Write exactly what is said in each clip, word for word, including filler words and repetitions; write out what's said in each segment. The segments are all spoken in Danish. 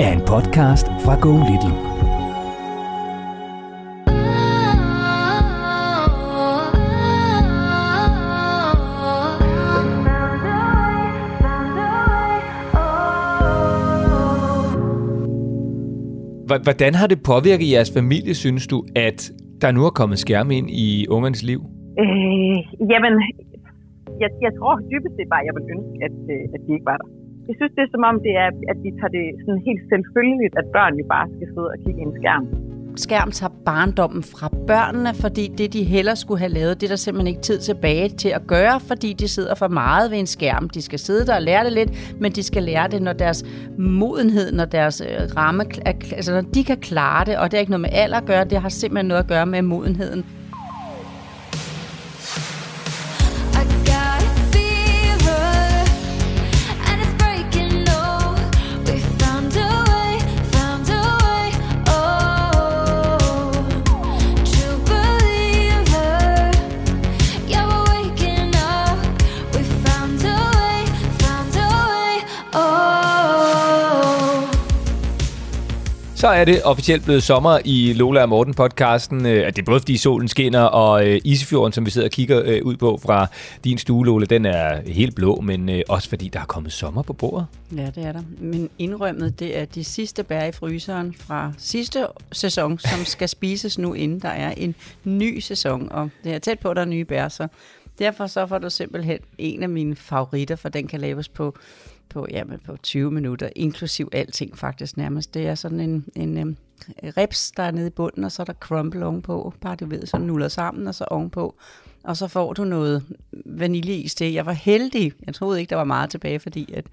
er en podcast fra Go Little. Hvordan har det påvirket jeres familie, synes du, at der nu er kommet skærme ind i ungernes liv? Øh, jamen, jeg, jeg tror dybest set bare, jeg vil ønske, at, at de ikke var der. Jeg synes, det er som om, det er, at vi tager det sådan helt selvfølgeligt, at børn jo bare skal sidde og kigge i en skærm. Skærm tager barndommen fra børnene, fordi det, de hellere skulle have lavet, det er der simpelthen ikke tid tilbage til at gøre, fordi de sidder for meget ved en skærm. De skal sidde der og lære det lidt, men de skal lære det, når deres modenhed, når deres ramme, altså når de kan klare det, og det er ikke noget med alder at gøre, det har simpelthen noget at gøre med modenheden. Så er det officielt blevet sommer i Lola og Morten-podcasten. Det er både fordi solen skinner, og Isefjorden, som vi sidder og kigger ud på fra din stue, Lola, den er helt blå, men også fordi der er kommet sommer på bordet. Ja, det er der. Men indrømmet, det er de sidste bær i fryseren fra sidste sæson, som skal spises nu, inden der er en ny sæson. Og det er tæt på, at der er nye bær, så derfor så får du simpelthen en af mine favoritter, for den kan laves på... På, jamen, på tyve minutter, inklusiv alting faktisk nærmest. Det er sådan en, en, en rips, der er nede i bunden, og så er der crumble ovenpå. Bare du ved, så nuller sammen, og så ovenpå. Og så får du noget vaniljeis til. Jeg var heldig. Jeg troede ikke, der var meget tilbage, fordi at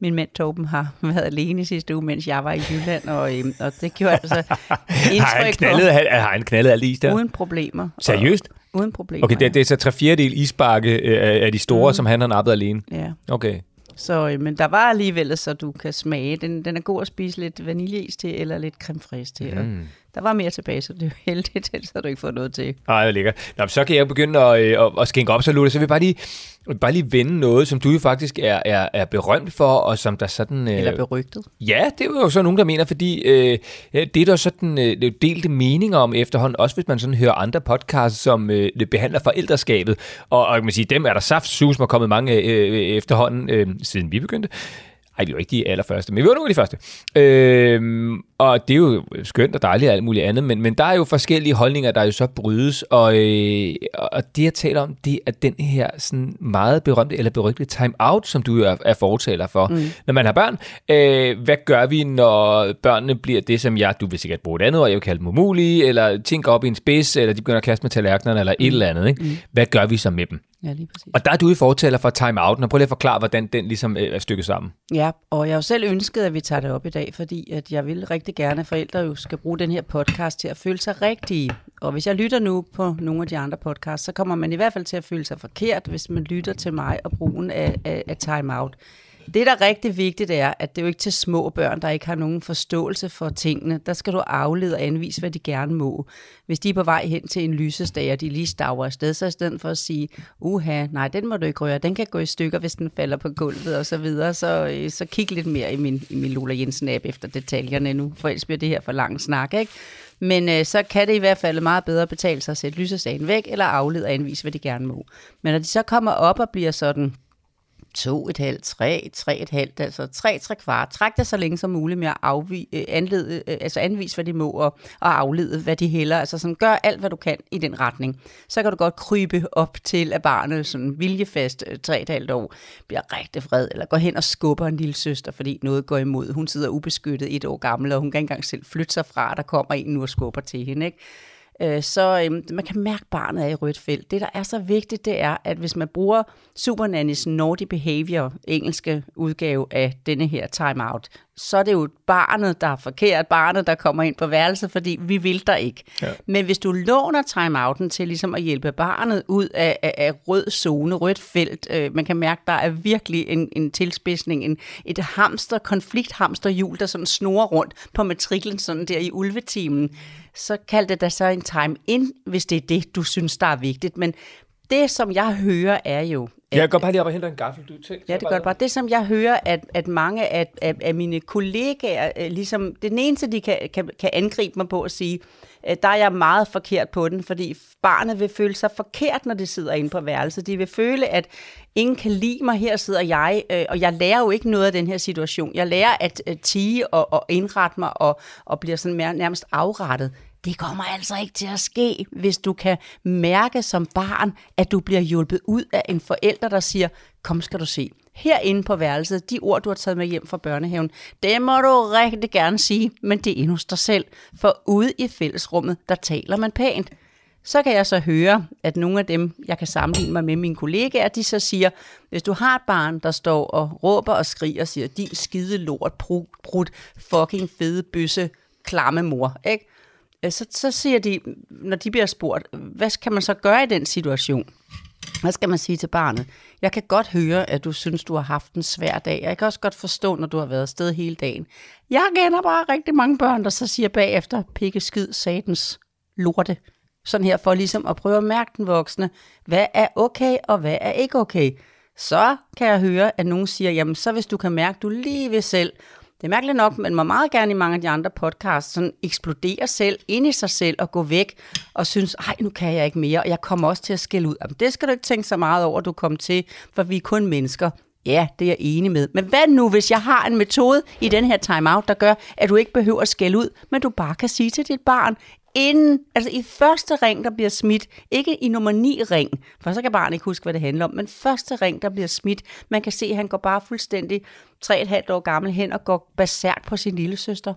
min mand Torben har været alene sidste uge, mens jeg var i Jylland, og, øhm, og det gjorde altså indtryk på. Har han knaldet alt is der? Uden problemer. Seriøst? Og, uden problemer, okay, det, ja. det er så tre fjerdedel isbakke øh, af de store, mm. som han har nappet alene? Ja. Okay. Så, men der var alligevel, så du kan smage. Den, den er god at spise lidt vaniljeis til, eller lidt creme fraiche til. Mm. Der var mere tilbage, så det er jo heldigt, så har du ikke fået noget til. Ej, hvor lækker. Nå, så kan jeg begynde at, at, at skænke op, så Lotte. Så vil jeg bare lige, bare lige vende noget, som du jo faktisk er, er, er berømt for, og som der sådan... Eller berygtet. Øh, ja, det er jo så nogen, der mener, fordi øh, det er der sådan øh, delte meninger om efterhånden, også hvis man sådan hører andre podcasts, som øh, behandler forældreskabet. Og, og kan man sige, dem er der saftsus, som er kommet mange øh, efterhånden, øh, siden vi begyndte. Ej, vi var ikke de allerførste, men vi var nogle af de første. Øhm, og det er jo skønt og dejligt og alt muligt andet, men, men der er jo forskellige holdninger, der jo så brydes, og, øh, og det jeg taler om, det er den her sådan meget berømte eller berygtede time-out, som du er, er fortaler for. Mm. Når man har børn, øh, hvad gør vi, når børnene bliver det, som jeg, du vil sikkert bruge et andet ord, jeg vil kalde dem umulige, eller tænker op i en spids, eller de begynder at kaste med tallerkenerne, eller mm. et eller andet. Ikke? Mm. Hvad gør vi så med dem? Ja, lige præcis. Og der er du i fortaler for time-outen, og prøv lige at forklare, hvordan den ligesom er stykket sammen. Ja, og jeg har jo selv ønsket, at vi tager det op i dag, fordi at jeg vil rigtig gerne, at forældre jo skal bruge den her podcast til at føle sig rigtige. Og hvis jeg lytter nu på nogle af de andre podcasts, så kommer man i hvert fald til at føle sig forkert, hvis man lytter til mig og brugen af, af, af time-out. Det, der er rigtig vigtigt, er, at det er jo ikke til små børn, der ikke har nogen forståelse for tingene. Der skal du aflede og anvise, hvad de gerne må. Hvis de er på vej hen til en lysestage, og de lige stager afsted, så i stedet for at sige, uha, nej, den må du ikke røre, den kan gå i stykker, hvis den falder på gulvet og så videre, så, så kig lidt mere i min, i min Lola Jensen-app efter detaljerne nu, for ellers bliver det her for lang snak, ikke? Men øh, så kan det i hvert fald meget bedre betale sig at sætte lysestagen væk, eller aflede og anvise, hvad de gerne må. Men når de så kommer op og bliver sådan... to et halvt, tre, tre et halvt, altså tre, tre kvart. Træk det så længe som muligt med at afvige, anlede, altså anvise, hvad de må, og, og aflede, hvad de hælder. Altså sådan, gør alt, hvad du kan i den retning. Så kan du godt krybe op til, at barnet sådan viljefast tre et halvt år bliver rigtig vred, eller går hen og skubber en lille søster, fordi noget går imod. Hun sidder ubeskyttet et år gammel, og hun kan ikke engang selv flytte sig fra, der kommer en nu og skubber til hende, ikke? Så øhm, man kan mærke, at barnet er i rødt felt. Det, der er så vigtigt, det er, at hvis man bruger Supernannys naughty behavior, engelske udgave af denne her timeout, så er det jo barnet, der er forkert, barnet, der kommer ind på værelset, fordi vi vil der ikke. Ja. Men hvis du låner timeouten til ligesom at hjælpe barnet ud af, af, af rød zone, rødt felt, øh, man kan mærke, der er virkelig en, en tilspidsning, en, et hamster, konflikthamsterhjul, der sådan snurrer rundt på matriklen, sådan der i ulvetimen, så kald det da så en time in, hvis det er det, du synes, der er vigtigt. Men det, som jeg hører, er jo... At, jeg går bare lige op og henter en gaffel, du tænker. Ja, det gør det bare. Det, som jeg hører, at, at mange af, af, af mine kollegaer, ligesom, det eneste, de kan, kan, kan angribe mig på at sige, at der er jeg meget forkert på den, fordi barnet vil føle sig forkert, når det sidder inde på værelset. De vil føle, at ingen kan lide mig, her sidder jeg, og jeg lærer jo ikke noget af den her situation. Jeg lærer at tie og, og indrette mig og, og bliver sådan mere, nærmest afrettet. Det kommer altså ikke til at ske, hvis du kan mærke som barn, at du bliver hjulpet ud af en forælder, der siger, kom skal du se, herinde på værelset, de ord, du har taget med hjem fra børnehaven, det må du rigtig gerne sige, men det er endnu dig selv, for ude i fællesrummet, der taler man pænt. Så kan jeg så høre, at nogle af dem, jeg kan sammenligne mig med mine kollegaer, de så siger, hvis du har et barn, der står og råber og skriger og siger, din skide lort, brudt, fucking fede bøsse, klamme mor, ikke? Så, så siger de, når de bliver spurgt, hvad kan man så gøre i den situation? Hvad skal man sige til barnet? Jeg kan godt høre, at du synes, du har haft en svær dag. Jeg kan også godt forstå, når du har været afsted hele dagen. Jeg kender bare rigtig mange børn, der så siger bagefter, pikke skid satans lorte. Sådan her for ligesom at prøve at mærke den voksne. Hvad er okay, og hvad er ikke okay? Så kan jeg høre, at nogen siger, jamen så hvis du kan mærke, du lige ved selv. Det er mærkeligt nok, men man meget gerne i mange af de andre podcasts sådan eksplodere selv, ind i sig selv og gå væk og synes, ej, nu kan jeg ikke mere, og jeg kommer også til at skælde ud. Jamen, det skal du ikke tænke så meget over, du kommer til, for vi er kun mennesker. Ja, det er jeg enig med. Men hvad nu, hvis jeg har en metode i den her timeout, der gør, at du ikke behøver at skælde ud, men du bare kan sige til dit barn, inden, altså i første ring, der bliver smidt, ikke i nummer ni ring, for så kan barnet ikke huske, hvad det handler om, men første ring, der bliver smidt, man kan se, at han går bare fuldstændig tre et halvt år gammel hen og går basert på sin lille søster.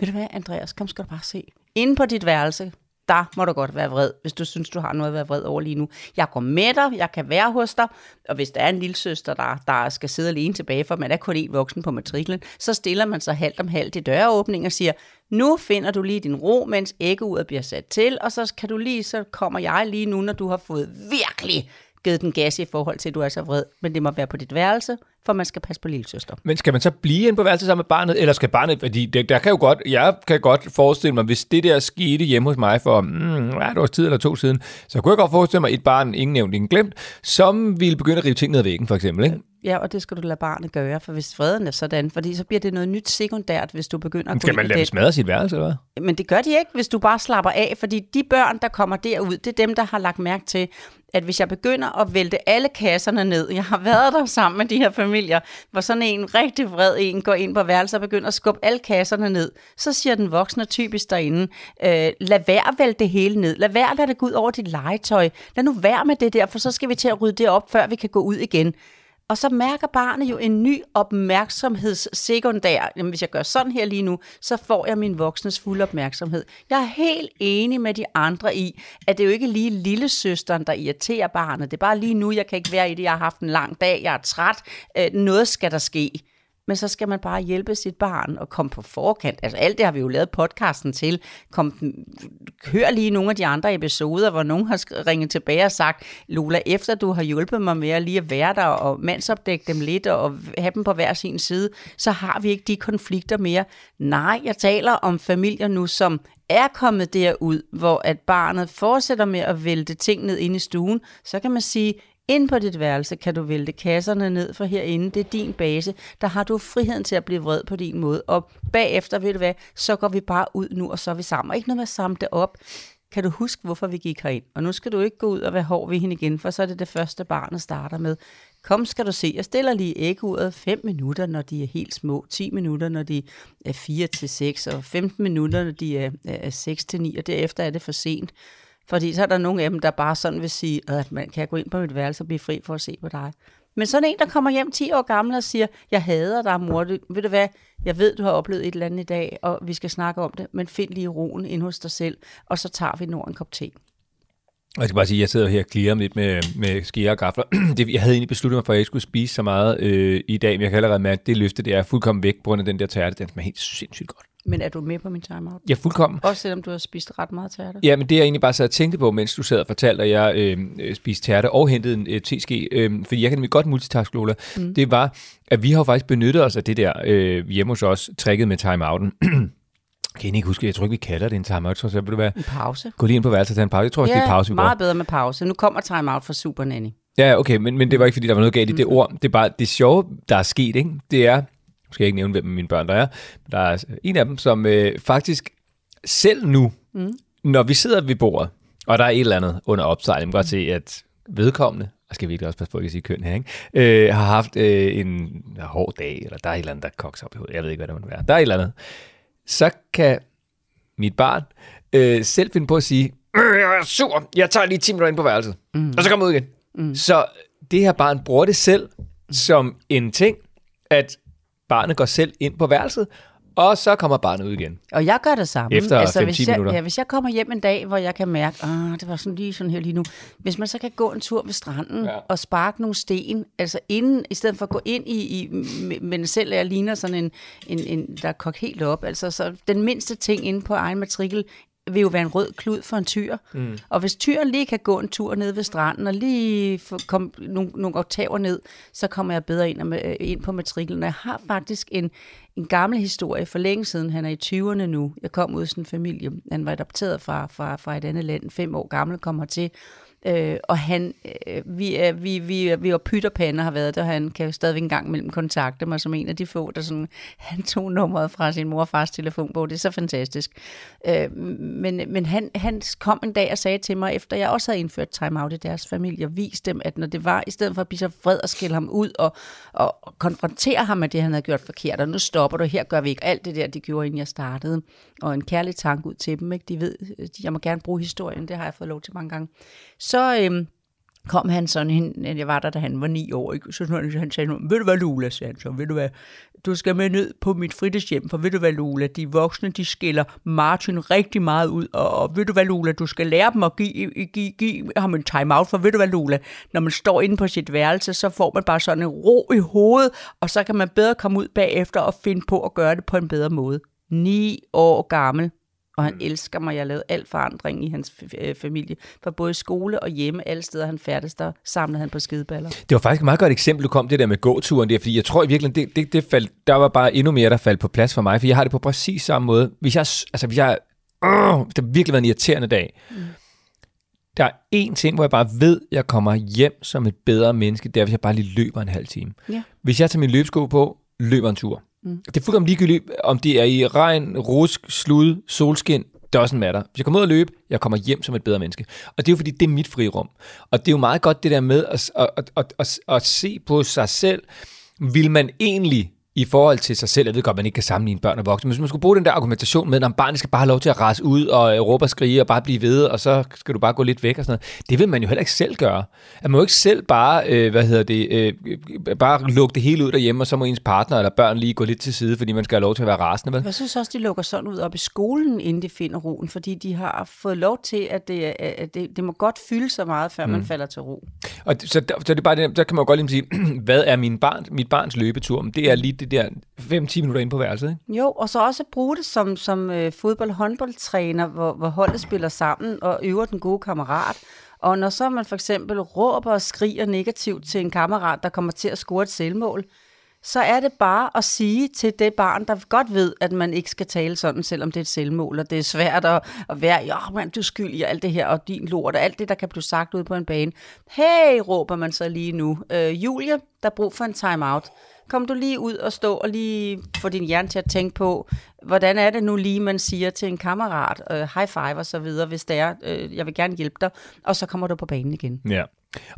Ved du hvad, Andreas, kom skal du bare se. Inde på dit værelse, der må du godt være vred, hvis du synes, du har noget at være vred over lige nu. Jeg går med dig, jeg kan være hos dig, og hvis der er en lille søster, der, der skal sidde alene tilbage, for man er kun én voksen på matriklen, så stiller man sig halvt om halvt i døråbningen og siger, nu finder du lige din ro, mens æggeuret bliver sat til, og så kan du lige, så kommer jeg lige nu, når du har fået virkelig givet den gas i forhold til, at du er så vred. Men det må være på dit værelse, for man skal passe på lille søster. Men skal man så blive inde på værelset sammen med barnet, eller skal barnet, fordi det, der kan jo godt, jeg kan godt forestille mig, hvis det der skete hjemme hos mig for mm, et års tid eller to siden, så kunne jeg godt forestille mig et barn, ingen nævnt, ingen glemt, som ville begynde at rive ting ned ad væggen, for eksempel, ikke? Ja, og det skal du lade barnet gøre, for hvis freden er sådan, fordi så bliver det noget nyt sekundært, hvis du begynder at... Skal man lade dem smadre sit værelse, eller hvad? Men det gør de ikke, hvis du bare slapper af, fordi de børn, der kommer derud, det er dem, der har lagt mærke til, at hvis jeg begynder at vælte alle kasserne ned, jeg har været der sammen med de her familier, hvor sådan en rigtig vred en går ind på værelset og begynder at skubbe alle kasserne ned, så siger den voksne typisk derinde, øh, lad være vælte det hele ned, lad være lade det gå ud over dit legetøj, lad nu være med det der, for så skal vi til at rydde det op, før vi kan gå ud igen. Og så mærker barnet jo en ny opmærksomhedssekundær. Jamen, hvis jeg gør sådan her lige nu, så får jeg min voksnes fulde opmærksomhed. Jeg er helt enig med de andre i, at det jo ikke lige lillesøsteren, der irriterer barnet. Det er bare lige nu, jeg kan ikke være i det. Jeg har haft en lang dag, jeg er træt. Øh, noget skal der ske. Men så skal man bare hjælpe sit barn og komme på forkant. Altså alt det har vi jo lavet podcasten til. Kom, hør lige nogle af de andre episoder, hvor nogen har ringet tilbage og sagt, Lola, efter du har hjulpet mig med at lige at være der og mandsopdække dem lidt og have dem på hver sin side, så har vi ikke de konflikter mere. Nej, jeg taler om familier nu, som er kommet derud, hvor at barnet fortsætter med at vælte ting ned inde i stuen. Så kan man sige, ind på dit værelse kan du vælte kasserne ned, for herinde, det er din base. Der har du friheden til at blive vred på din måde. Og bagefter, ved du hvad, så går vi bare ud nu, og så er vi sammen. Og ikke noget med at samle det op. kan du huske, hvorfor vi gik herind? Og nu skal du ikke gå ud og være hård ved hende igen, for så er det det første, barnet starter med. Kom, skal du se, jeg stiller lige æggeuret fem minutter, når de er helt små, ti minutter, når de er fire til seks, og femten minutter, når de er, er seks til ni, og derefter er det for sent. Fordi så er der nogle af dem, der bare sådan vil sige, at man kan gå ind på mit værelse og blive fri for at se på dig. Men sådan en, der kommer hjem ti år gammel og siger, jeg hader dig, mor, du, ved du hvad, jeg ved, du har oplevet et eller andet i dag, og vi skal snakke om det, men find lige roen ind hos dig selv, og så tager vi en kop te. Jeg skal bare sige, at jeg sidder her og klirer lidt med, med skære og gafler. Jeg havde egentlig besluttet mig for, at jeg skulle spise så meget øh, i dag, men jeg kan allerede mærke, at det løfte, det er fuldkommen væk på grund af den der tærte, den smager helt sindssygt godt. Men er du med på min timeout? Ja, fuldkommen. Også selvom du har spist ret meget tærte? Ja, men det jeg egentlig bare sad og tænkte på, mens du sad og fortalte, at jeg øh, spiste tærte og hentede en øh, teske, øh, fordi jeg kan nemlig godt multitask, Lola, mm. det var, at vi har faktisk benyttet os af det der øh, hjemme hos os, tricket med timeouten. Jeg kan ikke huske, jeg tror ikke, vi kalder det en timeout. Så vil du være en pause. Gå lige ind på værelset og tage en pause. Jeg tror også, ja, det er pause, vi meget bedre med pause. Nu kommer timeout fra Supernanny. Ja, okay, men, men det var ikke, fordi der var noget galt i det mm. ord. Det er bare det sjove, der er sket, ikke? Det er, nu skal jeg ikke nævne, hvem mine børn der er. Der er en af dem, som øh, faktisk selv nu, mm. når vi sidder ved bordet, og der er et eller andet under opsejling, man kan godt se, at vedkommende, og skal vi ikke også passe på, at jeg kan sige køn her, ikke? Øh, har haft øh, en hård dag, eller der er et eller andet, der kokser op i hovedet. Jeg ved ikke, hvad det må være. Der er et eller andet. Så kan mit barn øh, selv finde på at sige, jeg er sur, jeg tager lige ti minutter ind på værelset, mm. og så kommer jeg ud igen. Mm. Så det her barn bruger det selv som en ting, at barnet går selv ind på værelset, og så kommer barnet ud igen. Og jeg gør det samme. Efter altså, fem til ti minutter. Ja, hvis jeg kommer hjem en dag, hvor jeg kan mærke, ah, det var sådan lige sådan her lige nu. Hvis man så kan gå en tur ved stranden ja. og sparke nogle sten, altså inden, i stedet for at gå ind i, i men selv jeg ligner sådan en, en, en der er kogt helt op. Altså så den mindste ting inde på egen matrikel vil jo være en rød klud for en tyr. Mm. Og hvis tyren lige kan gå en tur ned ved stranden, og lige komme nogle, nogle oktaver ned, så kommer jeg bedre ind, og med, ind på matriklen. Og jeg har faktisk en, en gammel historie for længe siden. Han er i tyverne nu. Jeg kom ud af sin familie. Han var adopteret fra, fra, fra et andet land. Fem år gammel kom hertil. Øh, og han, øh, vi, øh, vi, vi, vi var pytterpander har været der, han kan jo stadigvæk en gang imellem kontakte mig som en af de få, der sådan, han tog nummeret fra sin mor og fars telefonbog, det er så fantastisk. Øh, men men han, han kom en dag og sagde til mig, efter jeg også havde indført timeout i deres familie, og viste dem, at når det var, i stedet for at blive så vred og skælde ham ud, og, og konfrontere ham med det, han havde gjort forkert, og nu stopper du, her gør vi ikke alt det der, de gjorde, inden jeg startede, og en kærlig tanke ud til dem, ikke? De ved, jeg må gerne bruge historien, det har jeg fået lov til mange gange. Så øhm, kom han sådan hen, jeg var der, da han var ni år, ikke? Så han sagde, ved du hvad, Lola, sagde han så, ved du hvad, du skal med ned på mit fritidshjem, for ved du hvad, Lola, de voksne, de skiller Martin rigtig meget ud, og, og ved du hvad, Lola, du skal lære dem at give, give, give ham en timeout, for ved du hvad, Lola, når man står inde på sit værelse, så får man bare sådan en ro i hovedet, og så kan man bedre komme ud bagefter og finde på at gøre det på en bedre måde. Ni år gammel. Og han elsker mig. Jeg lavede al forandring i hans f- familie. For både skole og hjemme, alle steder han færdes, der samlede han på skideballer. Det var faktisk et meget godt eksempel, du kom det der med gåturen der, fordi jeg tror i virkeligheden, det, det, det faldt, der var bare endnu mere, der faldt på plads for mig, for jeg har det på præcis samme måde. Hvis jeg, altså hvis jeg, øh, det har virkelig været en irriterende dag. Mm. Der er én ting, hvor jeg bare ved, jeg kommer hjem som et bedre menneske, det er, hvis jeg bare lige løber en halv time. Yeah. Hvis jeg tager min løbesko på, løber en tur. Mm. Det er fuldkommen ligegyldigt, om det er i regn, rusk, slud, solskin, doesn't matter. Hvis jeg kommer ud og løbe, jeg kommer hjem som et bedre menneske. Og det er jo fordi, det er mit frirum. Og det er jo meget godt det der med at, at, at, at, at se på sig selv. Vil man egentlig i forhold til sig selv, jeg ved godt, man ikke kan sammenligne børn og voksne, men hvis man skulle bruge den der argumentation med, at barnet skal bare have lov til at rase ud og råbe og skrige og bare blive ved, og så skal du bare gå lidt væk og sådan noget. Det vil man jo heller ikke selv gøre. At man jo ikke selv bare, øh, hvad hedder det, øh, bare lukke det hele ud derhjemme, og så må ens partner eller børn lige gå lidt til side, fordi man skal have lov til at være rasende. Vel? Jeg synes også, de lukker sådan ud op i skolen, inden de finder roen, fordi de har fået lov til, at det, at det, det må godt fylde så meget, før mm. man falder til ro. Og så, der, så det er bare det, der kan man jo godt lige sige, hvad er min barn, mit barns løbetur? Det er lige det der fem til ti minutter inde på værelset, ikke? Jo, og så også bruge det som, som øh, fodbold-håndboldtræner, hvor, hvor holdet spiller sammen og øver den gode kammerat. Og når så man for eksempel råber og skriger negativt til en kammerat, der kommer til at score et selvmål, så er det bare at sige til det barn, der godt ved, at man ikke skal tale sådan, selvom det er et selvmål, og det er svært at, at være, ja, man, du skylder alt det her, og din lort, og alt det, der kan blive sagt ude på en bane. Hey, råber man så lige nu. Øh, Julie, Der er brug for en timeout. Kom du lige ud og stå og lige få din hjerne til at tænke på, hvordan er det nu lige, man siger til en kammerat, øh, high five og så videre, hvis det er, øh, jeg vil gerne hjælpe dig, og så kommer du på banen igen. Ja.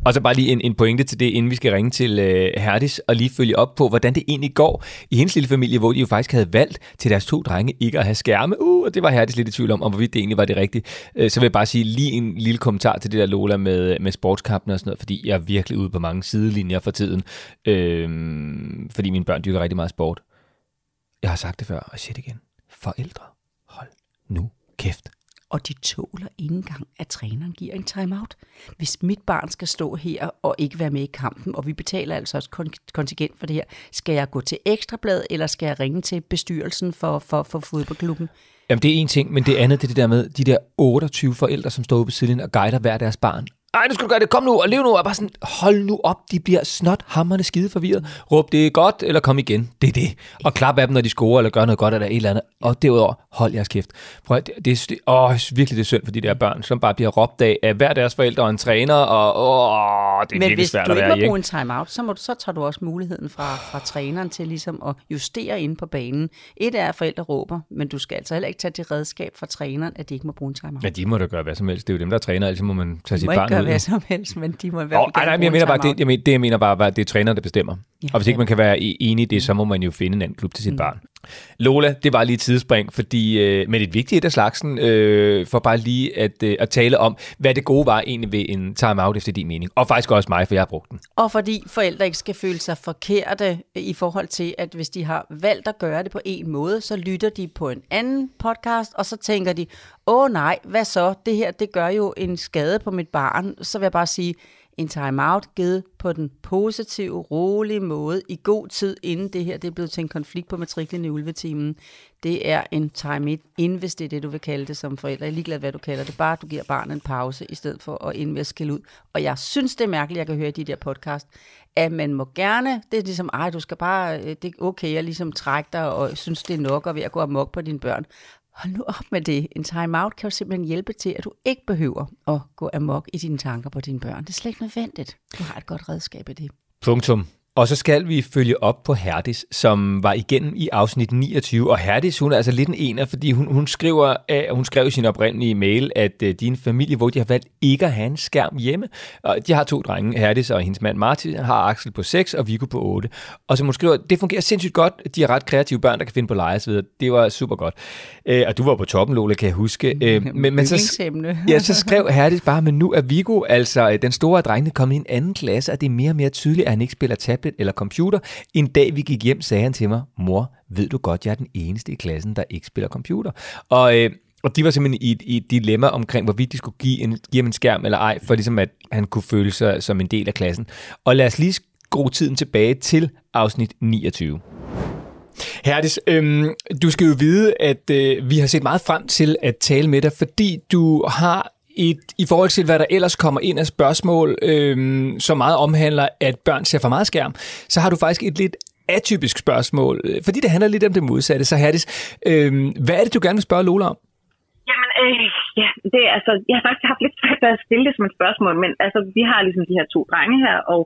Og så bare lige en, en pointe til det, inden vi skal ringe til øh, Herdis, og lige følge op på, hvordan det egentlig går i hendes lille familie, hvor de jo faktisk havde valgt til deres to drenge ikke at have skærme. Uh, og det var Herdis lidt i tvivl om, om hvorvidt det egentlig var det rigtige. Øh, så vil jeg bare sige lige en lille kommentar til det der, Lola, med, med sportskampen og sådan noget, fordi jeg er virkelig ude på mange sidelinjer for tiden, øh, fordi mine børn dyrker rigtig meget sport. Jeg har sagt det før, og siger det igen. Forældre, hold nu kæft. Og de tåler ikke engang, at træneren giver en timeout. Hvis mit barn skal stå her og ikke være med i kampen, og vi betaler altså også kon- kontingent for det her, skal jeg gå til Ekstrabladet, eller skal jeg ringe til bestyrelsen for, for, for fodboldklubben? Jamen det er en ting, men det andet det er det der med de der otteogtyve forældre, som står ude på siden og guider hver deres barn. Ej, nu skal du gøre det, kom nu og lev nu, og bare sådan, hold nu op, de bliver snot, hammerne skide forvirret, råb det er godt, eller kom igen, det er det, og klap af dem, når de scorer, eller gør noget godt, eller et eller andet, og derudover, hold jeres kæft. Prøv at, det, det, det åh, virkelig det er synd for de der børn, som bare bliver råbt af, af hver deres forældre og en træner, og åh, det er virkelig svært at være i. Men hvis du ikke må bruge en timeout, så, må du, så tager du også muligheden fra, fra træneren til ligesom at justere inde på banen. Et er, at forældre råber, men du skal altså heller ikke tage det redskab fra træneren, at de ikke må bruge en timeout. Ja, de må da gøre hvad som helst, det er jo dem, der træner, altså må man tage sit barn. Hvad som helst, men de må i hvert fald oh, gerne nej, nej, jeg mener bare, det, jeg mener, det jeg mener bare, at det er træneren, der bestemmer. Ja, og hvis ikke man kan være enig i det, så må man jo finde en anden klub til sit mm. barn. Lola, det var lige et tidsspring, fordi, øh, men et vigtigt et af slagsen, øh, for bare lige at, øh, at tale om, hvad det gode var egentlig ved en time-out efter din mening. Og faktisk også mig, for jeg har brugt den. Og fordi forældre ikke skal føle sig forkerte i forhold til, at hvis de har valgt at gøre det på en måde, så lytter de på en anden podcast, og så tænker de, åh nej, hvad så? Det her, det gør jo en skade på mit barn. Så vil jeg bare sige, en time-out givet på den positive, rolige måde i god tid, inden det her det er blevet til en konflikt på matriklen i ulvetimen. Det er en time-out, inden hvis det er det, du vil kalde det som forælder. Jeg er ligeglad, hvad du kalder det. Bare du giver barnet en pause, i stedet for at indvæske skille ud. Og jeg synes, det er mærkeligt, jeg kan høre i de der podcast, at man må gerne, det er ligesom, ej, du skal bare, det er okay, jeg ligesom trække dig, og synes, det er nok, og ved at gå amok på dine børn. Hold nu op med det. En timeout kan jo simpelthen hjælpe til, at du ikke behøver at gå amok i dine tanker på dine børn. Det er slet ikke nødvendigt. Du har et godt redskab i det. Punktum. Og så skal vi følge op på Herdis, som var igennem i afsnit niogtyve. Og Herdis, hun er altså lidt en ener, fordi hun, hun, skriver, at hun skrev i sin oprindelige mail, at de er en familie, hvor de har valgt ikke at have en skærm hjemme. Og de har to drenge, Herdis og hendes mand Martin, har Aksel på seks og Viggo på otte. Og så hun skriver, det fungerer sindssygt godt. De er ret kreative børn, der kan finde på lege og så videre. Det var super godt. Øh, og du var på toppen, Lola, kan jeg huske. Øh, men, men så, ja, så skrev Herdis bare, men nu er Viggo, altså den store drengene, kommet i en anden klasse, og det er mere og mere tydeligt, at han ikke spiller tab eller computer. En dag vi gik hjem, sagde han til mig, mor, ved du godt, jeg er den eneste i klassen, der ikke spiller computer. Og, øh, og de var simpelthen i et, i et dilemma omkring, hvorvidt de skulle give, en, give en skærm eller ej, for ligesom at han kunne føle sig som en del af klassen. Og lad os lige skrue tiden tilbage til afsnit niogtyve. Herdis, øhm, du skal jo vide, at øh, vi har set meget frem til at tale med dig, fordi du har I, I forhold til, hvad der ellers kommer ind af spørgsmål, øh, som meget omhandler, at børn ser for meget skærm, så har du faktisk et lidt atypisk spørgsmål, fordi det handler lidt om det modsatte. Så Herdis, øh, hvad er det, du gerne vil spørge Lola om? Jamen, øh, ja, det er, altså, jeg har faktisk haft lidt svært ved at stille det som et spørgsmål, men altså, vi har ligesom de her to drenge her, og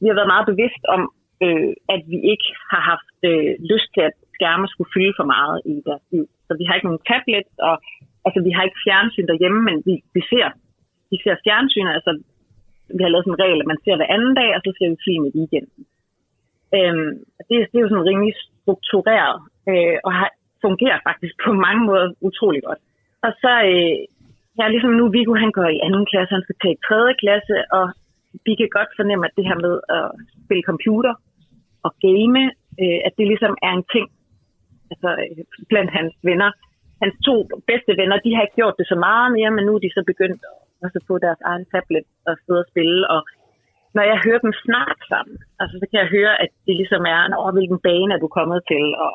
vi har været meget bevidst om, øh, at vi ikke har haft øh, lyst til, at skærme skulle fylde for meget i deres liv. Så vi har ikke nogen tablet, og altså, vi har ikke fjernsyn derhjemme, men vi, vi, ser, vi ser fjernsyn. Altså, vi har lavet sådan en regel, at man ser hver anden dag, og så ser vi film i weekenden. Øhm, det, det er jo sådan rimelig struktureret, øh, og har, fungerer faktisk på mange måder utrolig godt. Og så øh, ja, ligesom nu, Viggo, han går i anden klasse, han skal tage i tredje klasse, og vi kan godt fornemme, at det her med at spille computer og game, øh, at det ligesom er en ting altså, blandt hans venner. Hans to bedste venner, de har ikke gjort det så meget mere, men nu er de så begyndt at få deres egen tablet og sidde og spille. Og når jeg hører dem snakke sammen, altså, så kan jeg høre, at det ligesom er, over hvilken bane er du kommet til. Og,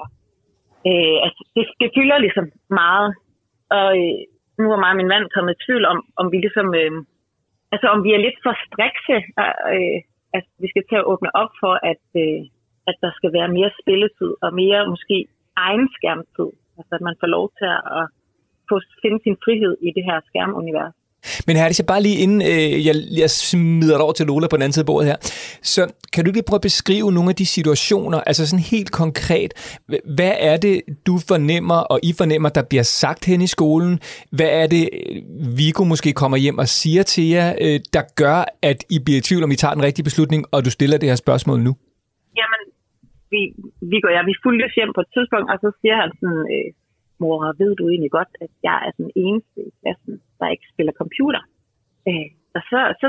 øh, altså, det, det fylder ligesom meget. Og øh, nu er mig og min mand kommet i tvivl om, om vi ligesom, øh, altså om vi er lidt for strikse, at øh, altså, vi skal til at åbne op for, at, øh, at der skal være mere spilletid og mere måske egen skærmtid. Altså, at man får lov til at, at finde sin frihed i det her skærmunivers. Men Herdis, jeg bare lige inden øh, jeg, jeg smider over til Lola på den anden side af bordet her, så kan du lige prøve at beskrive nogle af de situationer, altså sådan helt konkret, hvad er det, du fornemmer, og I fornemmer, der bliver sagt hen i skolen? Hvad er det, Viggo måske kommer hjem og siger til jer, øh, der gør, at I bliver i tvivl, om I tager den rigtige beslutning, og du stiller det her spørgsmål nu? Jamen, vi, Viggo og jeg, vi fulgtes hjem på et tidspunkt, og så siger han sådan... Øh mor, ved du egentlig godt, at jeg er den eneste i klassen, der ikke spiller computer? Øh, og så, så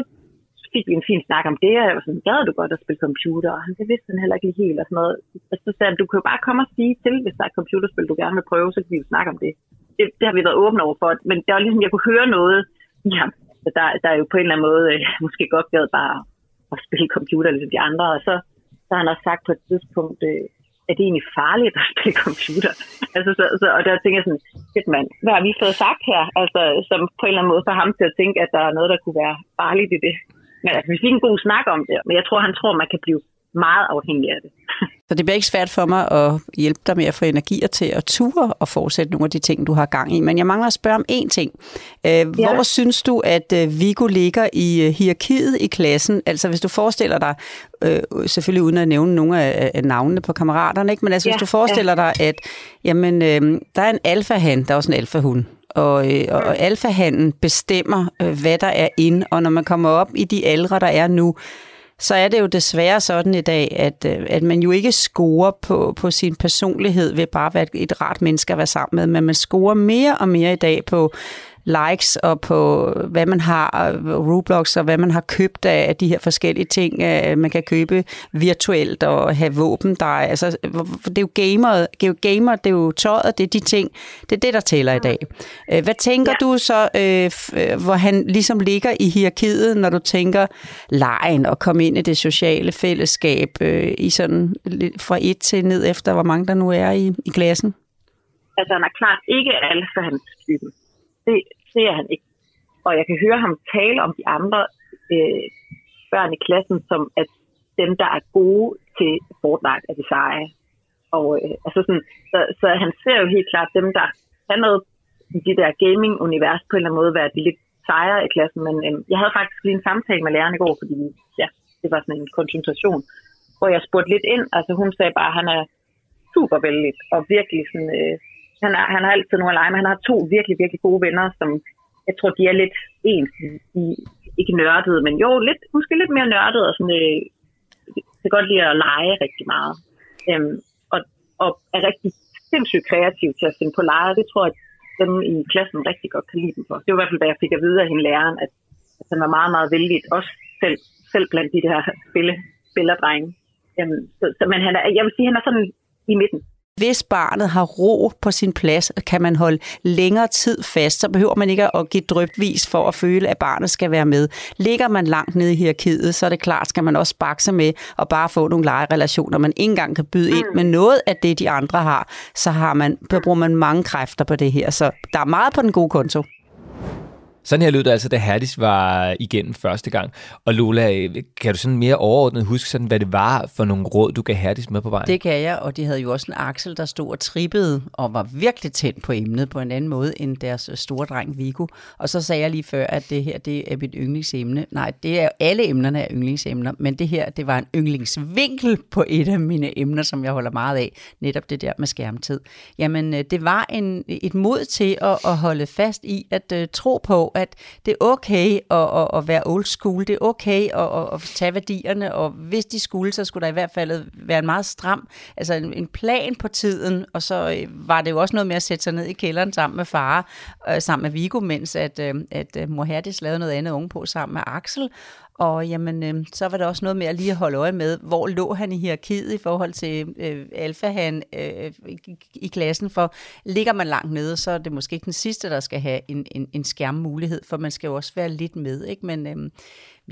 fik vi en fin snak om det, og jeg var sådan, gad du godt at spille computer? Og han, det vidste han heller ikke helt, og sådan noget. Og så sagde han, du kan jo bare komme og sige til, hvis der er et computerspil, du gerne vil prøve, så kan vi jo snakke om det. Det, det har vi været åbne over for, men det var ligesom, jeg kunne høre noget. Ja, der, der er jo på en eller anden måde, øh, måske godt gad bare at spille computer, ligesom de andre. Og så, så har han også sagt på et tidspunkt... Øh, er det egentlig farligt at spille computer? Altså, så, så, og der tænker jeg sådan, shit mand, hvad har vi fået sagt her? Altså, som på en eller anden måde får ham til at tænke, at der er noget, der kunne være farligt i det. Men altså, vi fik en god snak om det, men jeg tror, han tror, man kan blive meget afhængig af det. Så det bliver ikke svært for mig at hjælpe dig med at få energier til at ture og fortsætte nogle af de ting, du har gang i. Men jeg mangler at spørge om én ting. Hvor ja. synes du, at Viggo ligger i hierarkiet i klassen? Altså hvis du forestiller dig, selvfølgelig uden at nævne nogle af navnene på kammeraterne, ikke? Men altså hvis ja, du forestiller ja. dig, at jamen, der er en alfahan, der er også en alfahund. Og, øh, og alfahanden bestemmer, hvad der er inde. Og når man kommer op i de aldre, der er nu, så er det jo desværre sådan i dag, at, at man jo ikke scorer på, på sin personlighed ved bare at være et rart menneske at være sammen med, men man scorer mere og mere i dag på likes og på hvad man har, Roblox og hvad man har købt af de her forskellige ting, man kan købe virtuelt og have våben der. Altså, det er jo gameret, det er jo gamer, det er jo tøjet, det er de ting, det er det, der tæller i dag. Hvad tænker ja. du så, hvor han ligesom ligger i hierarkiet, når du tænker lejen og komme ind i det sociale fællesskab i sådan fra et til ned efter, hvor mange der nu er i, i klassen? Altså han er klart ikke alfahandstypen. Det ser han ikke. Og jeg kan høre ham tale om de andre øh, børn i klassen, som at dem, der er gode til Fortnite, er de seje. Og øh, altså sådan, så, så han ser jo helt klart dem, der har noget i det der gaming-univers på en eller anden måde, være de lidt sejere i klassen. Men øh, jeg havde faktisk lige en samtale med læreren i går, fordi ja, det var sådan en konsultation, hvor jeg spurgte lidt ind. Altså hun sagde bare, at han er super vellidt og virkelig sådan... Øh, Han, er, han har altid nogle at lege med. Han har to virkelig, virkelig gode venner, som jeg tror, de er lidt ens. De ikke nørdede, men jo, lidt, måske lidt mere nørdede. Og sådan, øh, kan godt lide at lege rigtig meget. Øhm, og, og er rigtig sindssygt kreativ til at finde på lege. Det tror jeg, at dem i klassen rigtig godt kan lide dem for. Det var i hvert fald, da jeg fik at vide af hende læreren, at, at han var meget, meget vældig. Også selv, selv blandt de der spillerdrenge. Øhm, så, så, men han er, jeg vil sige, han er sådan i midten. Hvis barnet har ro på sin plads, kan man holde længere tid fast, så behøver man ikke at give drypvis for at føle, at barnet skal være med. Ligger man langt nede i hierarkiet, så er det klart, skal man også bakse med og bare få nogle legerelationer, man ikke engang kan byde ind med noget af det, de andre har. Så har man, bruger man mange kræfter på det her, så der er meget på den gode konto. Sådan her lød det altså, da Herdis var igennem første gang. Og Lola, kan du sådan mere overordnet huske, sådan, hvad det var for nogle råd, du gav Herdis med på vejen? Det kan jeg, og de havde jo også en Aksel, der stod og trippede og var virkelig tændt på emnet på en anden måde end deres store dreng Viggo. Og så sagde jeg lige før, at det her det er mit yndlingsemne. Nej, det er alle emnerne er yndlingsemner, men det her det var en yndlingsvinkel på et af mine emner, som jeg holder meget af. Netop det der med skærmtid. Jamen, det var en, et mod til at, at holde fast i at uh, tro på, at det er okay at, at, at være old school, det er okay at, at, at tage værdierne, og hvis de skulle, så skulle der i hvert fald være en meget stram, altså en, en plan på tiden, og så var det jo også noget med at sætte sig ned i kælderen sammen med far, øh, sammen med Viggo, mens at, øh, at mor Herdis lavede noget andet unge på sammen med Aksel. Og jamen, øh, så var der også noget med at lige at holde øje med, hvor lå han i hierarkiet i forhold til øh, alfahan øh, i, i klassen, for ligger man langt nede, så er det måske ikke den sidste, der skal have en, en, en skærmmulighed, for man skal jo også være lidt med, ikke? Men øh,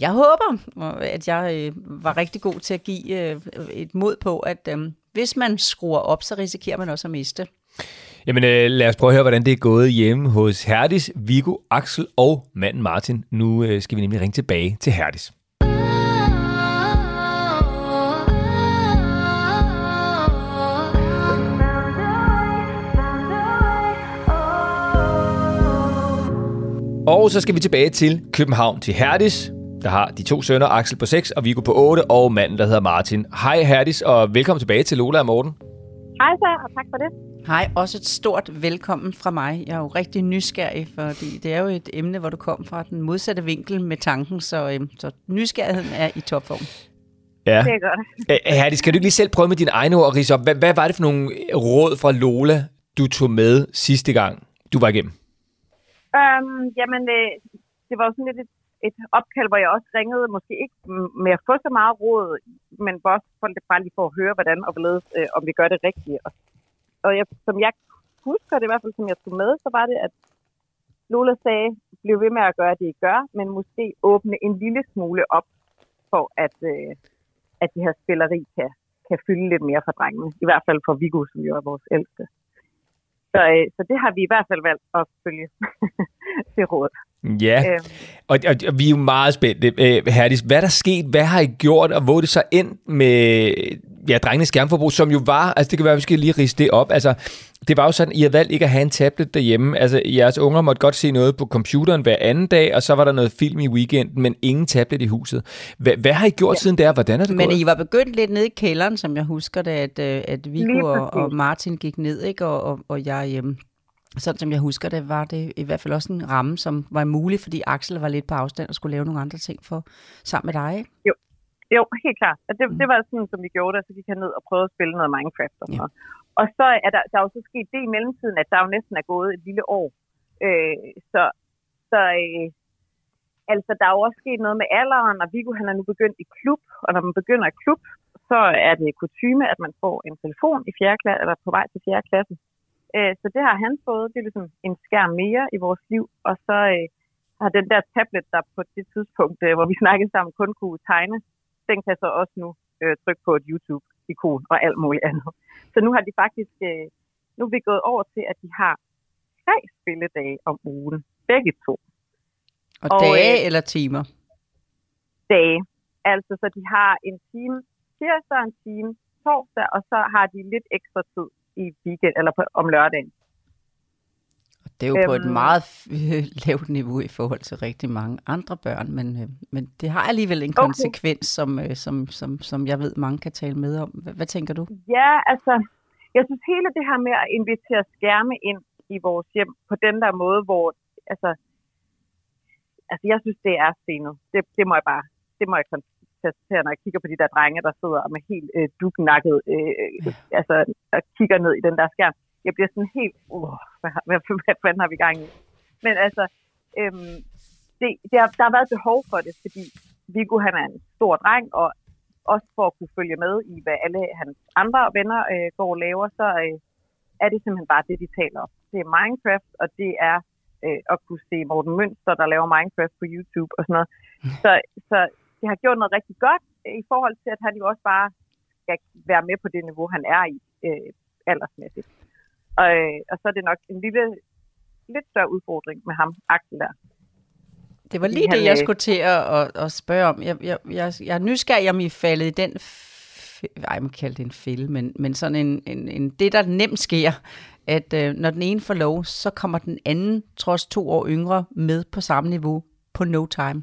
jeg håber, at jeg øh, var rigtig god til at give øh, et mod på, at øh, hvis man skruer op, så risikerer man også at miste. Jamen øh, lad os prøve at høre, hvordan det er gået hjemme hos Herdis, Viggo, Aksel og manden Martin. Nu øh, skal vi nemlig ringe tilbage til Herdis. Og så skal vi tilbage til København, til Herdis, der har de to sønner, Aksel på seks og Viggo på otte, og manden, der hedder Martin. Hej Herdis, og velkommen tilbage til Lola og Morten. Hej så, og tak for det. Hej, også et stort velkommen fra mig. Jeg er jo rigtig nysgerrig, fordi det er jo et emne, hvor du kom fra den modsatte vinkel med tanken, så, øhm, så nysgerrigheden er i topform. Ja. Det er godt. Herdis, kan du lige selv prøve med dine egne ord at ridse op? Hvad, hvad var det for nogle råd fra Lola, du tog med sidste gang, du var igennem? Øhm, jamen, det, det var jo sådan lidt et, et opkald, hvor jeg også ringede, måske ikke med at få så meget råd, men også bare lige for at høre, hvordan og hvorledes, øh, om vi gør det rigtigt. Og, og jeg, som jeg husker det, i hvert fald som jeg tog med, så var det, at Lola sagde, bliv ved med at gøre det, I gør, men måske åbne en lille smule op for, at, øh, at det her spilleri kan, kan fylde lidt mere for drengene. I hvert fald for Viggo, som jo er vores ældste. Så, øh, så det har vi i hvert fald valgt at følge til rådet. Ja, øhm. og, og, og vi er jo meget spændte. Øh, Herdis, hvad er der sket? Hvad har I gjort? Og hvor det så endt med ja, drengenes skærmforbrug, som jo var... Altså, det kan være, at vi skal lige ridse det op. Altså, det var jo sådan, I havde valgt ikke at have en tablet derhjemme. Altså, jeres unger måtte godt se noget på computeren hver anden dag, og så var der noget film i weekenden, men ingen tablet i huset. Hvad, hvad har I gjort ja. siden der? Hvordan er det men gået? Men I var begyndt lidt nede i kælderen, som jeg husker det, at, at Viggo og, og Martin gik ned, ikke? Og, og, og jeg hjemme. Sådan som jeg husker det, var det i hvert fald også en ramme, som var mulig, fordi Aksel var lidt på afstand og skulle lave nogle andre ting for sammen med dig, ikke? Jo, jo helt klart. Og det, det var sådan, som vi gjorde det, så gik han ned og prøvede at spille noget Minecraft og sådan ja. Og så er der, der er jo så sket det i mellemtiden, at der jo næsten er gået et lille år. Øh, så så øh, altså, der er jo også sket noget med alderen, og Viggo han er nu begyndt i klub, og når man begynder i klub, så er det kutyme, at man får en telefon i fjerde klasse, eller på vej til fjerde klasse. Så det har han fået. Det er ligesom en skærm mere i vores liv. Og så øh, har den der tablet, der på det tidspunkt, øh, hvor vi snakkede sammen, kun kunne tegne, den kan så også nu øh, trykke på et YouTube-ikon og alt muligt andet. Så nu har de faktisk, øh, nu er vi gået over til, at de har tre spilledage om ugen. Begge to. Og, og dage øh, eller timer? Dage. Altså, så de har en time tirsdag, en time torsdag, og så har de lidt ekstra tid i weekend, eller på, om lørdagen. Det er jo øhm, på et meget lavt niveau i forhold til rigtig mange andre børn, men, øh, men det har alligevel en okay. konsekvens, som, øh, som, som, som jeg ved, mange kan tale med om. Hvad, hvad tænker du? Ja, altså, jeg synes hele det her med at invitere skærme ind i vores hjem, på den der måde, hvor, altså, altså jeg synes, det er stenet. Det, det må jeg bare, det må jeg konstatere. Når jeg kigger på de der drenge, der sidder med helt øh, dugnakket, øh, øh, altså og kigger ned i den der skærm. Jeg bliver sådan helt, uh, hvad, hvad, hvad fanden har vi gang i? Men altså, øhm, det, det har, der har været behov for det, fordi Viggo han er en stor dreng, og også for at kunne følge med i, hvad alle hans andre venner øh, går og laver, så øh, er det simpelthen bare det, de taler om. Det er Minecraft, og det er øh, at kunne se Morten Münster, der laver Minecraft på YouTube og sådan noget. Så... så det har gjort noget rigtig godt i forhold til, at han jo også bare skal være med på det niveau, han er i øh, aldersmæssigt. Og, og så er det nok en lille, lidt større udfordring med ham, Aksel der. Det var lige det, det jeg skulle til at, at spørge om. Jeg, jeg, jeg, jeg er nysgerrig, om I faldet i den... Ej, man kalder det en fælde, men, men sådan en, en, en... Det, der nemt sker, at øh, når den ene får lov, så kommer den anden, trods to år yngre, med på samme niveau på no time.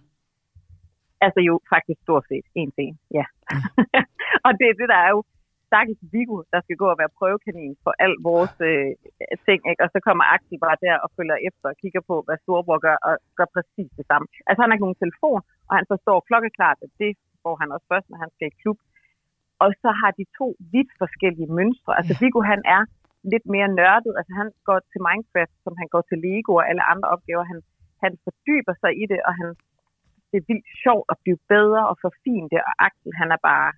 Altså jo, faktisk stort set. En ting, ja. Og det er det, der er jo stakkels Viggo, der skal gå og være prøvekanin for al vores øh, ting, ikke? Og så kommer Aksel bare der og følger efter og kigger på, hvad storebror gør, og gør præcis det samme. Altså han har ikke nogen telefon, og han forstår klokkeklart, at det får han også først, når han skal i klub. Og så har de to vidt forskellige mønstre. Altså ja. Viggo, han er lidt mere nørdet. Altså han går til Minecraft, som han går til Lego og alle andre opgaver. Han, han fordyber sig i det, og han... Det er vildt sjovt at blive bedre og forfine det, og Aksel, han er bare,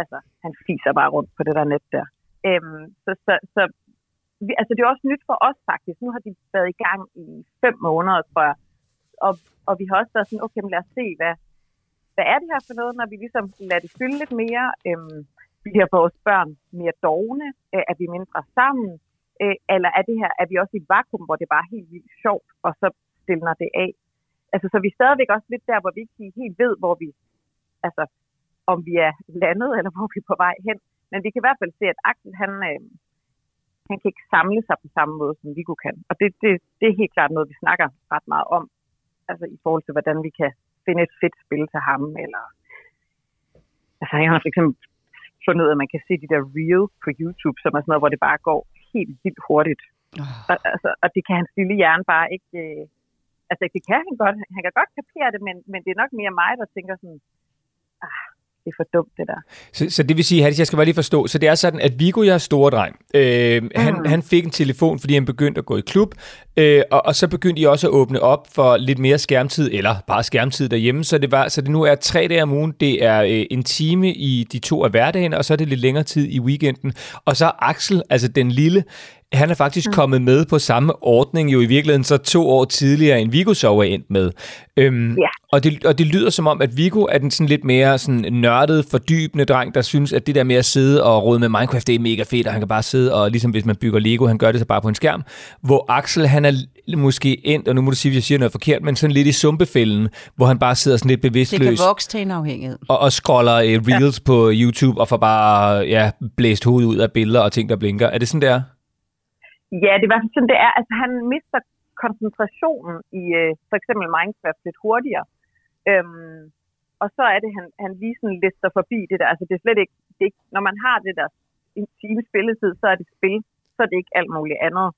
altså, han fiser bare rundt på det der net der. Øhm, så så, så vi, altså, det er også nyt for os faktisk. Nu har de været i gang i fem måneder, tror jeg. Og, og vi har også været sådan, okay, men lad os se, hvad, hvad er det her for noget, når vi ligesom lader det fylde lidt mere. Øhm, bliver vores børn mere dovne? Øh, er vi mindre sammen? Øh, eller er det her, er vi også i et vakuum, hvor det bare er helt vildt sjovt, og så stiller det af? Altså, så vi er stadigvæk også lidt der, hvor vi ikke helt ved, hvor vi, altså, om vi er landet, eller hvor vi er på vej hen. Men vi kan i hvert fald se, at Aksel, han, øh, han kan ikke samle sig på samme måde, som Viggo kan. Og det, det, det er helt klart noget, vi snakker ret meget om. altså i forhold til, hvordan vi kan finde et fedt spil til ham, eller altså jeg har for eksempel fundet ud af, at man kan se de der reels på YouTube, som er sådan noget, hvor det bare går helt vildt hurtigt. Oh. Og, altså, og det kan hans lille hjerne bare ikke, øh, altså det kan han godt, han kan godt kapere det, men, men det er nok mere mig, der tænker sådan, ah, det er for dumt det der. Så, så det vil sige, Herdis, jeg skal bare lige forstå, så det er sådan, at Viggo, jeg er store dreng, øh, mm. han, han fik en telefon, fordi han begyndte at gå i klub, øh, og, og så begyndte I også at åbne op for lidt mere skærmtid, eller bare skærmtid derhjemme, så det, var, så det nu er tre dage om ugen, det er øh, en time i de to af hverdagen, og så er det lidt længere tid i weekenden, og så Aksel, altså den lille, han er faktisk mm. kommet med på samme ordning, jo i virkeligheden så to år tidligere, end Viggo så var endt med. Øhm, yeah. og, det, og det lyder som om, at Viggo er den sådan lidt mere sådan nørdet, fordybende dreng, der synes, at det der med at sidde og rode med Minecraft, det er mega fedt, og han kan bare sidde, og ligesom hvis man bygger Lego, han gør det så bare på en skærm. Hvor Aksel, han er måske endt, og nu må du sige, hvis jeg siger noget forkert, men sådan lidt i sumpefælden, hvor han bare sidder sådan lidt bevidstløs. Det kan vokse til en afhængighed. Og, og scroller eh, reels ja. på YouTube, og får bare ja, blæst hovedet ud af billeder og ting, der blinker. Er det sådan der? Ja, det er i hvert fald sådan, det er. Altså, han mister koncentrationen i øh, for eksempel Minecraft lidt hurtigere. Øhm, og så er det, han, han lige sådan lister forbi det der. Altså, det er slet ikke, det er ikke... Når man har det der en time spilletid, så er det spil. Så er det ikke alt muligt andet.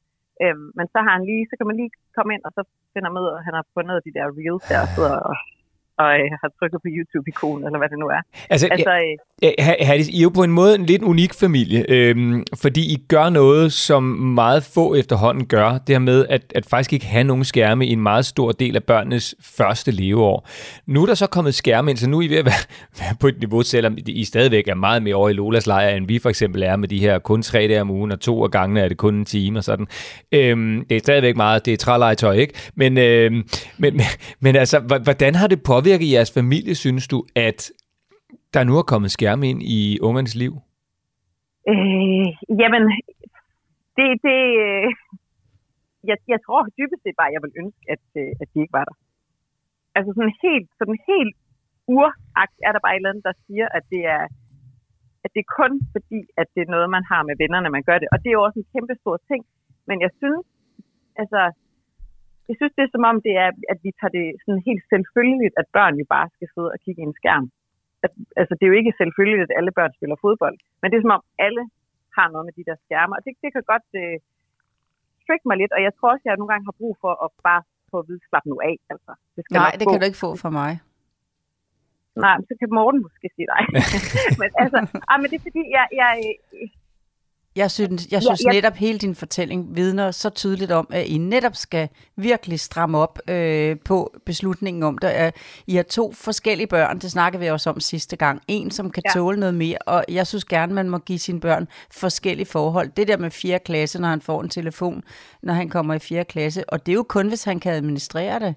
Øhm, men så har han lige... Så kan man lige komme ind, og så finder med, at han har fundet de der reels der, og sidder og... og øh, har trykket på YouTube-ikonen, eller hvad det nu er. Altså, altså øh, ja, Herdis, I er jo på en måde en lidt unik familie, øhm, fordi I gør noget, som meget få efterhånden gør, det her med at, at faktisk ikke have nogen skærme i en meget stor del af børnenes første leveår. Nu er der så kommet skærme ind, så nu er I ved at være, være på et niveau, selvom I stadigvæk er meget mere over i Lolas lejr, end vi for eksempel er med de her kun tre dage om ugen, og to af gangene er det kun en time og sådan. Øhm, det er stadigvæk meget, det er trælegetøj, ikke? Men, øhm, men, men altså, hvordan har det påvirket Påvirker i jeres familie, synes du, at der nu er kommet skærme ind i ungernes liv? Øh, jamen, det... det jeg, jeg tror dybest set bare, jeg vil ønske, at, at de ikke var der. Altså sådan helt, sådan helt uragt er der bare et eller andet, der siger, at det er, at det er kun fordi, at det er noget, man har med vennerne, man gør det. Og det er jo også en kæmpe stor ting. Men jeg synes, altså... Jeg synes, det er som om, det er, at vi tager det sådan helt selvfølgeligt, at børn jo bare skal sidde og kigge i en skærm. At, altså, det er jo ikke selvfølgeligt, at alle børn spiller fodbold, men det er som om, alle har noget med de der skærmer. Og det, det kan godt øh, trigge mig lidt, og jeg tror også, jeg nogle gange har brug for at bare få at vide, slap nu af. Altså. Det skal Nej, det få. Kan du ikke få fra mig. Nej, så kan Morten måske sige dig. Men altså, ah, men det er fordi, jeg... jeg Jeg synes, jeg synes ja, ja. netop hele din fortælling vidner så tydeligt om, at I netop skal virkelig stramme op øh, på beslutningen om det. I har to forskellige børn, det snakkede vi også om sidste gang. En, som kan ja. tåle noget mere, og jeg synes gerne, man må give sine børn forskellige forhold. Det der med fjerde klasse, når han får en telefon, når han kommer i fjerde klasse, og det er jo kun, hvis han kan administrere det.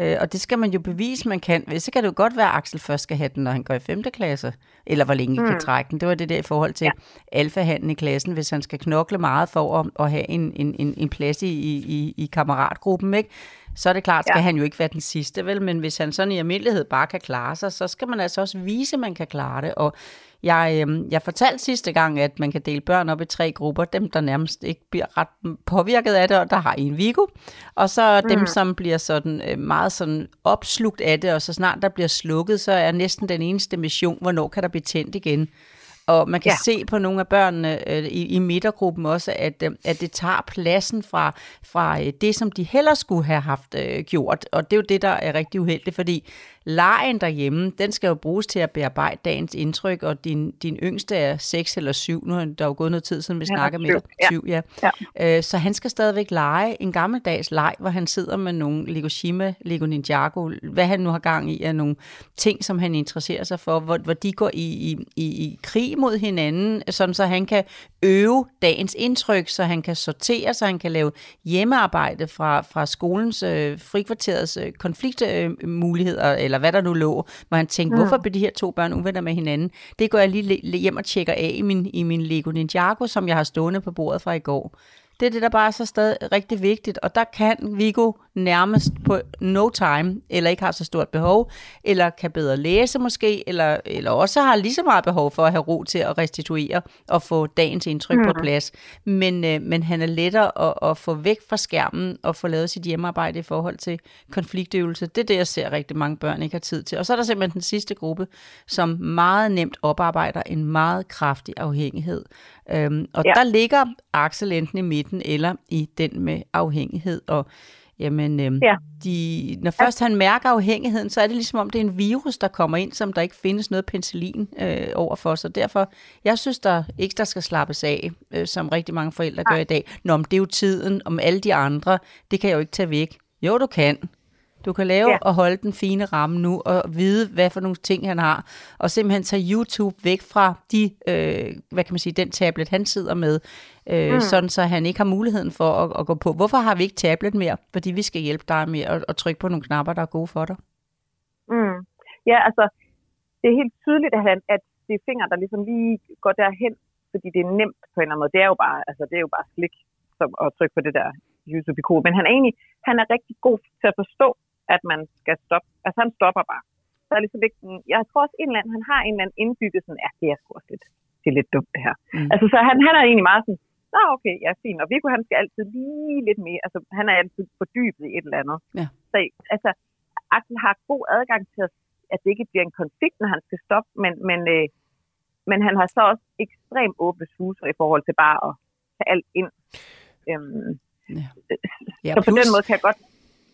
Øh, og det skal man jo bevise, man kan. Så kan det jo godt være, at Aksel først skal have den, når han går i femte klasse. Eller hvor længe I mm. kan trække den. Det var det der i forhold til ja. alfahanden i klassen, hvis han skal knokle meget for at, at have en, en, en, en plads i, i, i kammeratgruppen, ikke? Så er det klart, ja. skal han jo ikke være den sidste, vel? Men hvis han sådan i almindelighed bare kan klare sig, så skal man altså også vise, at man kan klare det. Og jeg, øh, jeg fortalte sidste gang, at man kan dele børn op i tre grupper. Dem, der nærmest ikke bliver ret påvirket af det, og der har I en Viggo. Og så mm. dem, som bliver sådan øh, meget sådan opslugt af det, og så snart der bliver slukket, så er næsten den eneste mission, hvornår kan der blive tændt igen. Og man kan ja. se på nogle af børnene øh, i, i midtergruppen også, at, øh, at det tager pladsen fra, fra øh, det, som de heller skulle have haft øh, gjort. Og det er jo det, der er rigtig uheldigt, fordi lejen derhjemme, den skal jo bruges til at bearbejde dagens indtryk, og din, din yngste er seks eller syv, nu er der jo gået noget tid siden, vi ja, snakker med dig, syv, ja. ja. ja. Øh, så han skal stadigvæk lege en gammeldags leg, hvor han sidder med nogle Lego Shima, Lego Ninjago, hvad han nu har gang i, er nogle ting, som han interesserer sig for, hvor, hvor de går i, i, i, i krig mod hinanden, sådan så han kan øve dagens indtryk, så han kan sortere, så han kan lave hjemmearbejde fra, fra skolens øh, frikvarterets øh, konfliktmuligheder, øh, eller hvad der nu lå, hvor han tænkte, mm. hvorfor blev de her to børn uvenner med hinanden? Det går jeg lige hjem og tjekker af i min, i min Lego Ninjago, som jeg har stående på bordet fra i går. Det er det, der bare er så stadig rigtig vigtigt, og der kan Viggo nærmest på no time, eller ikke har så stort behov, eller kan bedre læse måske, eller, eller også har lige så meget behov for at have ro til at restituere og få dagens indtryk mm. på plads. Men, øh, men han er lettere at, at få væk fra skærmen og få lavet sit hjemmearbejde i forhold til konfliktøvelse. Det er det, jeg ser rigtig mange børn ikke har tid til. Og så er der simpelthen den sidste gruppe, som meget nemt oparbejder en meget kraftig afhængighed. Øhm, og ja. Der ligger Aksel enten i midten eller i den med afhængighed, og jamen, øhm, ja. de, når først ja. han mærker afhængigheden, så er det ligesom om det er en virus, der kommer ind, som der ikke findes noget penicillin øh, overfor, så derfor, jeg synes der ikke, der skal slappes af, øh, som rigtig mange forældre ja. gør i dag. Nå, men det er jo tiden, om alle de andre, det kan jeg jo ikke tage væk. Jo, du kan. Du kan lave ja. og holde den fine ramme nu, og vide, hvad for nogle ting han har, og simpelthen tage YouTube væk fra de, øh, hvad kan man sige, den tablet, han sidder med, øh, mm. sådan så han ikke har muligheden for at, at gå på. Hvorfor har vi ikke tablet mere? Fordi vi skal hjælpe dig med at, at trykke på nogle knapper, der er gode for dig. Mm. Ja, altså, det er helt tydeligt, at, han, at det er fingre, der ligesom lige går derhen, fordi det er nemt på en eller anden måde. Det er jo bare, altså, det er jo bare slik som, at trykke på det der YouTube-ikon. Men han er egentlig, han er rigtig god til at forstå, at man skal stoppe. Altså, han stopper bare. Så er ligesom ikke, jeg tror også, en eller anden, han har en eller anden indbygget sådan, ja, det er sgu også lidt, det er lidt dumt, det her. Mm. Altså, så han, han er egentlig meget sådan, nå, okay, ja, fint. Og Viggo, han skal altid lige lidt mere, altså, han er altid fordybet i et eller andet. Ja. Så, altså, Aksel har god adgang til, at det ikke bliver en konflikt, når han skal stoppe, men, men, øh, men han har så også ekstremt åbne sluser i forhold til bare at tage alt ind. Øhm, ja. Ja, så på plus, den måde kan jeg godt...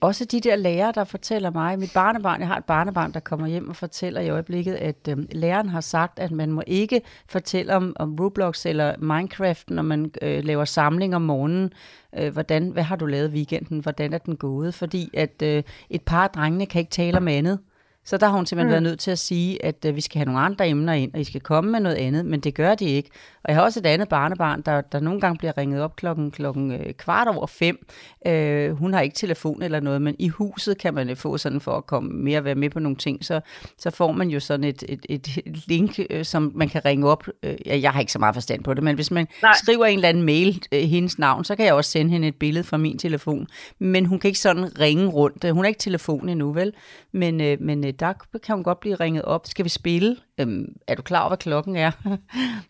Også de der lærere, der fortæller mig, mit barnebarn, jeg har et barnebarn, der kommer hjem og fortæller i øjeblikket, at øh, læreren har sagt, at man må ikke fortælle om, om Roblox eller Minecraft, når man øh, laver samling om morgenen. Øh, hvordan, hvad har du lavet weekenden? Hvordan er den gået? Fordi at øh, et par af drengene kan ikke tale om andet. Så der har hun simpelthen mm. været nødt til at sige, at øh, vi skal have nogle andre emner ind, og I skal komme med noget andet, men det gør de ikke. Og jeg har også et andet barnebarn, der, der nogle gange bliver ringet op klokken, klokken øh, kvart over fem. Øh, hun har ikke telefon eller noget, men i huset kan man få sådan for at komme mere og være med på nogle ting, så, så får man jo sådan et, et, et link, øh, som man kan ringe op. Øh, jeg har ikke så meget forstand på det, men hvis man Nej. skriver en eller anden mail, øh, hendes navn, så kan jeg også sende hende et billede fra min telefon. Men hun kan ikke sådan ringe rundt. Hun har ikke telefon endnu, vel? Men, øh, men øh, der kan hun godt blive ringet op. Skal vi spille? Øhm, er du klar over, hvad klokken er?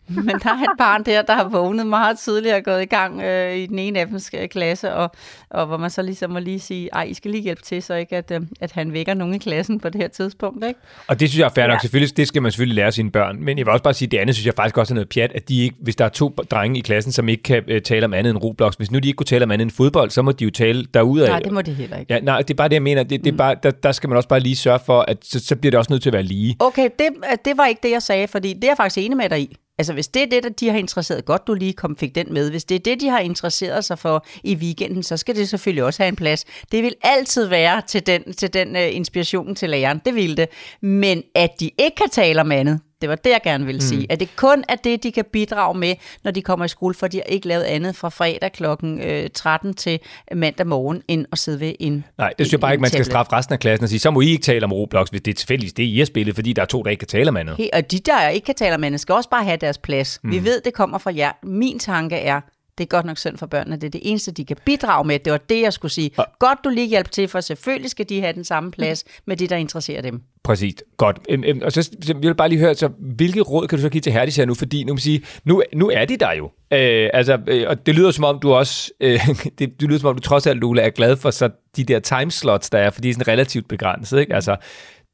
Men der er et barn der, der har vågnet meget tidligere og gået i gang øh, i den ene af dems klasse, og, og hvor man så ligesom må lige sige, ej, I skal lige hjælpe til, så ikke at, øh, at han vækker nogen i klassen på det her tidspunkt, ikke? Og det synes jeg er fair nok. Ja. Selvfølgelig, det skal man selvfølgelig lære sine børn, men jeg vil også bare sige, det andet synes jeg faktisk også er noget pjat, at de ikke, hvis der er to drenge i klassen, som ikke kan øh, tale om andet end Roblox, hvis nu de ikke kunne tale om andet end fodbold, så må de jo tale derudad. Nej, det må de heller ikke. Ja, nej, det er bare det, jeg mener. Det, det er bare, der, der skal man også bare lige sørge for, at så, så bliver det også nødt til at være lige. Okay, det, det var ikke det, jeg sagde, fordi det er jeg faktisk enig med dig i. Altså, hvis det er det, der de har interesseret, godt du lige kom, fik den med. Hvis det er det, de har interesseret sig for i weekenden, så skal det selvfølgelig også have en plads. Det vil altid være til den, til den uh, inspiration til læreren. Det vil det. Men at de ikke kan tale om andet, det var det, jeg gerne ville sige. Mm. At det kun er det, de kan bidrage med, når de kommer i skole, for de har ikke lavet andet fra fredag klokken tretten til mandag morgen, end at sidde ved en Nej, det synes jeg bare ikke, man skal straffe resten af klassen og sige, så må I ikke tale om Roblox, hvis det er tilfældigt, det I har spillet, fordi der er to, der ikke kan tale om andet. He, og de, der ikke kan tale om andet, skal også bare have deres plads. Mm. Vi ved, det kommer fra jer. Min tanke er, det er godt nok synd for børnene, det er det eneste, de kan bidrage med. Det var det, jeg skulle sige. Og godt, du lige hjælper til, for selvfølgelig skal de have den samme plads med det, der interesserer dem. Præcis. Godt. Øhm, øhm, og så vil jeg bare lige høre, så hvilke råd kan du så give til Herdis her nu? Fordi nu, sige, nu, nu er de der jo. Øh, altså, øh, og det lyder som om, du også, øh, det, det lyder som om, du trods alt, Lola, er glad for så de der timeslots, der er, fordi de er sådan relativt begrænset, ikke? Altså,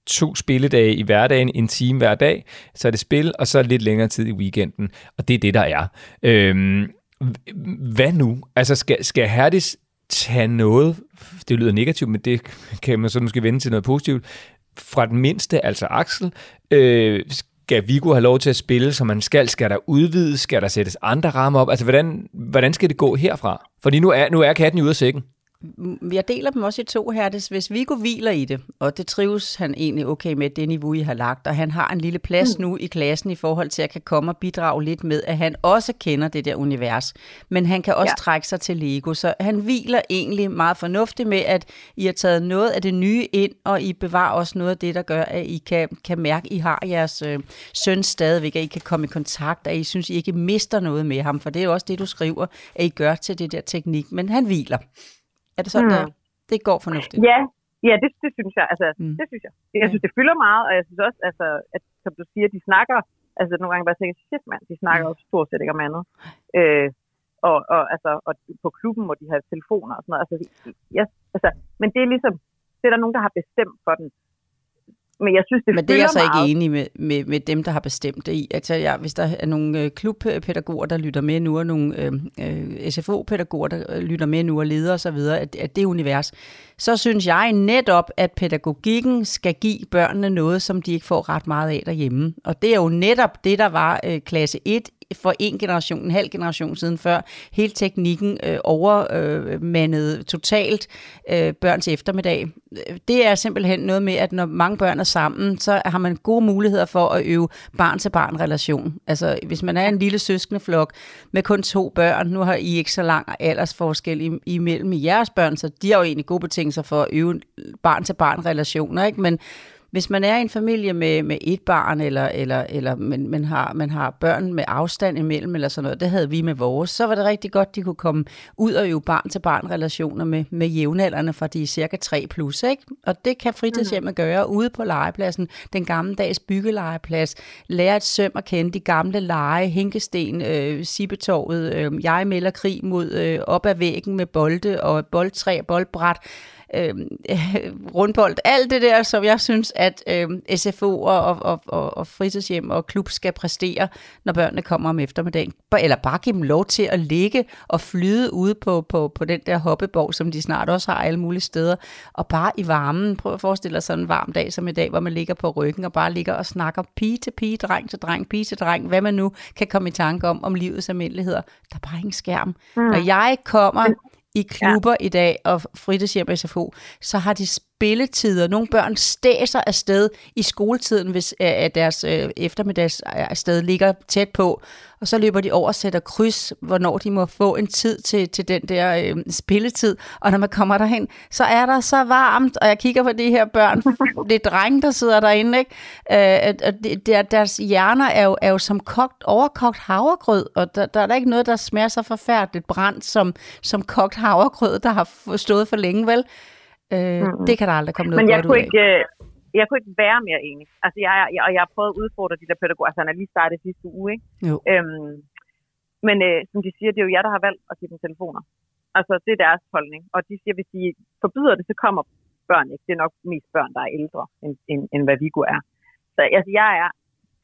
to spilledage i hverdagen, en time hver dag, så er det spil, og så lidt længere tid i weekenden. Og det er det, der er. Øh, Hvad nu? Altså, skal, skal Herdis tage noget, det lyder negativt, men det kan man så måske vende til noget positivt, fra den mindste, altså Aksel, øh, skal Viggo have lov til at spille, som man skal? Skal der udvides? Skal der sættes andre rammer op? Altså, hvordan, hvordan skal det gå herfra? Fordi nu er, nu er katten ude af sækken. Jeg deler dem også i to, Herdis. Hvis Viggo hviler i det, og det trives han egentlig okay med, det niveau, I har lagt, og han har en lille plads mm. nu i klassen i forhold til, at kan komme og bidrage lidt med, at han også kender det der univers, men han kan også ja. trække sig til Lego, så han hviler egentlig meget fornuftigt med, at I har taget noget af det nye ind, og I bevarer også noget af det, der gør, at I kan, kan mærke, at I har jeres øh, søn stadigvæk, at I kan komme i kontakt, og I synes, I ikke mister noget med ham, for det er jo også det, du skriver, at I gør til det der teknik, men han hviler. Er det sådan, mm. der, det går fornuftigt? Ja, ja det, det synes jeg. Altså, mm. det synes jeg. Jeg synes, det fylder meget, og jeg synes også, altså, at som du siger, de snakker, altså nogle gange bare tænker, shit mand, de snakker mm. også stort set ikke om andet. Øh, og, og, altså, og på klubben må de have telefoner og sådan noget. Altså, yes, altså, men det er ligesom, det er der nogen, der har bestemt for den. Men jeg synes, det Men det er jeg så altså ikke enig med, med, med dem, der har bestemt det i. Altså, ja, hvis der er nogle øh, klubpædagoger, der lytter med nu, og nogle øh, S F O-pædagoger, der lytter med nu, og ledere osv., at, at det univers, så synes jeg netop, at pædagogikken skal give børnene noget, som de ikke får ret meget af derhjemme. Og det er jo netop det, der var øh, klasse et for en generation, en halv generation siden før, hele teknikken øh, overmandede øh, totalt øh, børns eftermiddag. Det er simpelthen noget med, at når mange børn er sammen, så har man gode muligheder for at øve barn-til-barn-relation. Altså, hvis man er en lille søskendeflok med kun to børn, nu har I ikke så lang aldersforskel imellem i jeres børn, så de har jo egentlig gode betingelser for at øve barn-til-barn-relationer, ikke? Men hvis man er i en familie med, med et barn, eller, eller, eller man, man, har, man har børn med afstand imellem, eller sådan noget, det havde vi med vores, så var det rigtig godt, de kunne komme ud og øve barn-til-barn-relationer med, med jævnaldrende, for de er cirka tre plus, ikke? Og det kan fritidshjemmet gøre ude på legepladsen, den gammeldags byggelegeplads, lære et søm at kende, de gamle lege, hænkesten, øh, sippetorvet, øh, jeg melder krig mod øh, op ad væggen med bolde og boldtræ, boldbræt, Øh, rundbold, alt det der, som jeg synes, at øh, S F O'er og, og, og, og fritidshjem og klub skal præstere, når børnene kommer om eftermiddagen. Eller bare give dem lov til at ligge og flyde ude på, på, på den der hoppeborg, som de snart også har alle mulige steder. Og bare i varmen, prøv at forestille dig sådan en varm dag som i dag, hvor man ligger på ryggen og bare ligger og snakker pige til pige, dreng til dreng, pige til dreng, hvad man nu kan komme i tanke om, om livets almindeligheder. Der er bare ingen skærm. Mm. Når jeg kommer i klubber ja. i dag og fritidshjem og S F O, så har de spilletider. Nogle børn stæser afsted i skoletiden, hvis at deres eftermiddags afsted ligger tæt på, og så løber de over og sætter kryds, hvornår de må få en tid til, til den der øh, spilletid. Og når man kommer derhen, så er der så varmt, og jeg kigger på de her børn, det er drenge, der sidder derinde, ikke? Øh, og de, deres hjerner er jo, er jo som kogt, overkogt havregrød, og der, der er der ikke noget, der smager så forfærdeligt brændt som, som kogt havregrød, der har stået for længe, vel? Øh, mm-hmm. Det kan der aldrig komme noget godt ud af. Ikke, jeg kunne ikke være mere enig. Altså, jeg, jeg, og jeg har prøvet at udfordre de der pædagoger. Altså, han er lige startet sidste uge, ikke? Øhm, men øh, som de siger, det er jo jer, der har valgt at give dem telefoner. Altså, det er deres holdning. Og de siger, hvis de forbyder det, så kommer børn ikke. Det er nok mest børn, der er ældre, end, end, end hvad Viggo er. Så altså, jeg er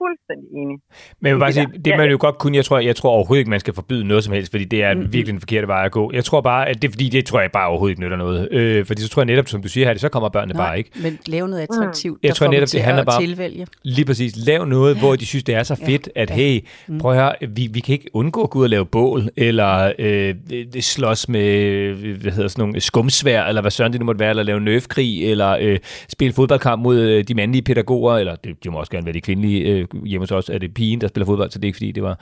fuldstændig enig. Men jeg vil bare sige, det man jo godt kunne, jeg tror, jeg tror overhovedet ikke, man skal forbyde noget som helst, fordi det er mm. virkelig en forkert vej at gå. Jeg tror bare, at det fordi, det tror jeg bare overhovedet ikke nytter noget. Øh, fordi så tror jeg netop, som du siger her, det, så kommer børnene Nej, bare ikke. Men lave noget attraktivt, mm. der får netop, til det handler bare tilvælge. Lige præcis. Lav noget, hvor de synes, det er så fedt, ja. at hey, mm. prøv at høre, vi, vi kan ikke undgå at gå ud og lave bål, eller øh, slås med, hvad hedder sådan nogle skumsvær, eller hvad søren det nu måtte være, eller lave nerfkrig, eller øh, spille fodboldkamp mod de mandlige pædagoger, eller det, de må også gerne være de kvindelige øh, hjemme hos os er det pigen, der spiller fodbold, så det er ikke fordi, det var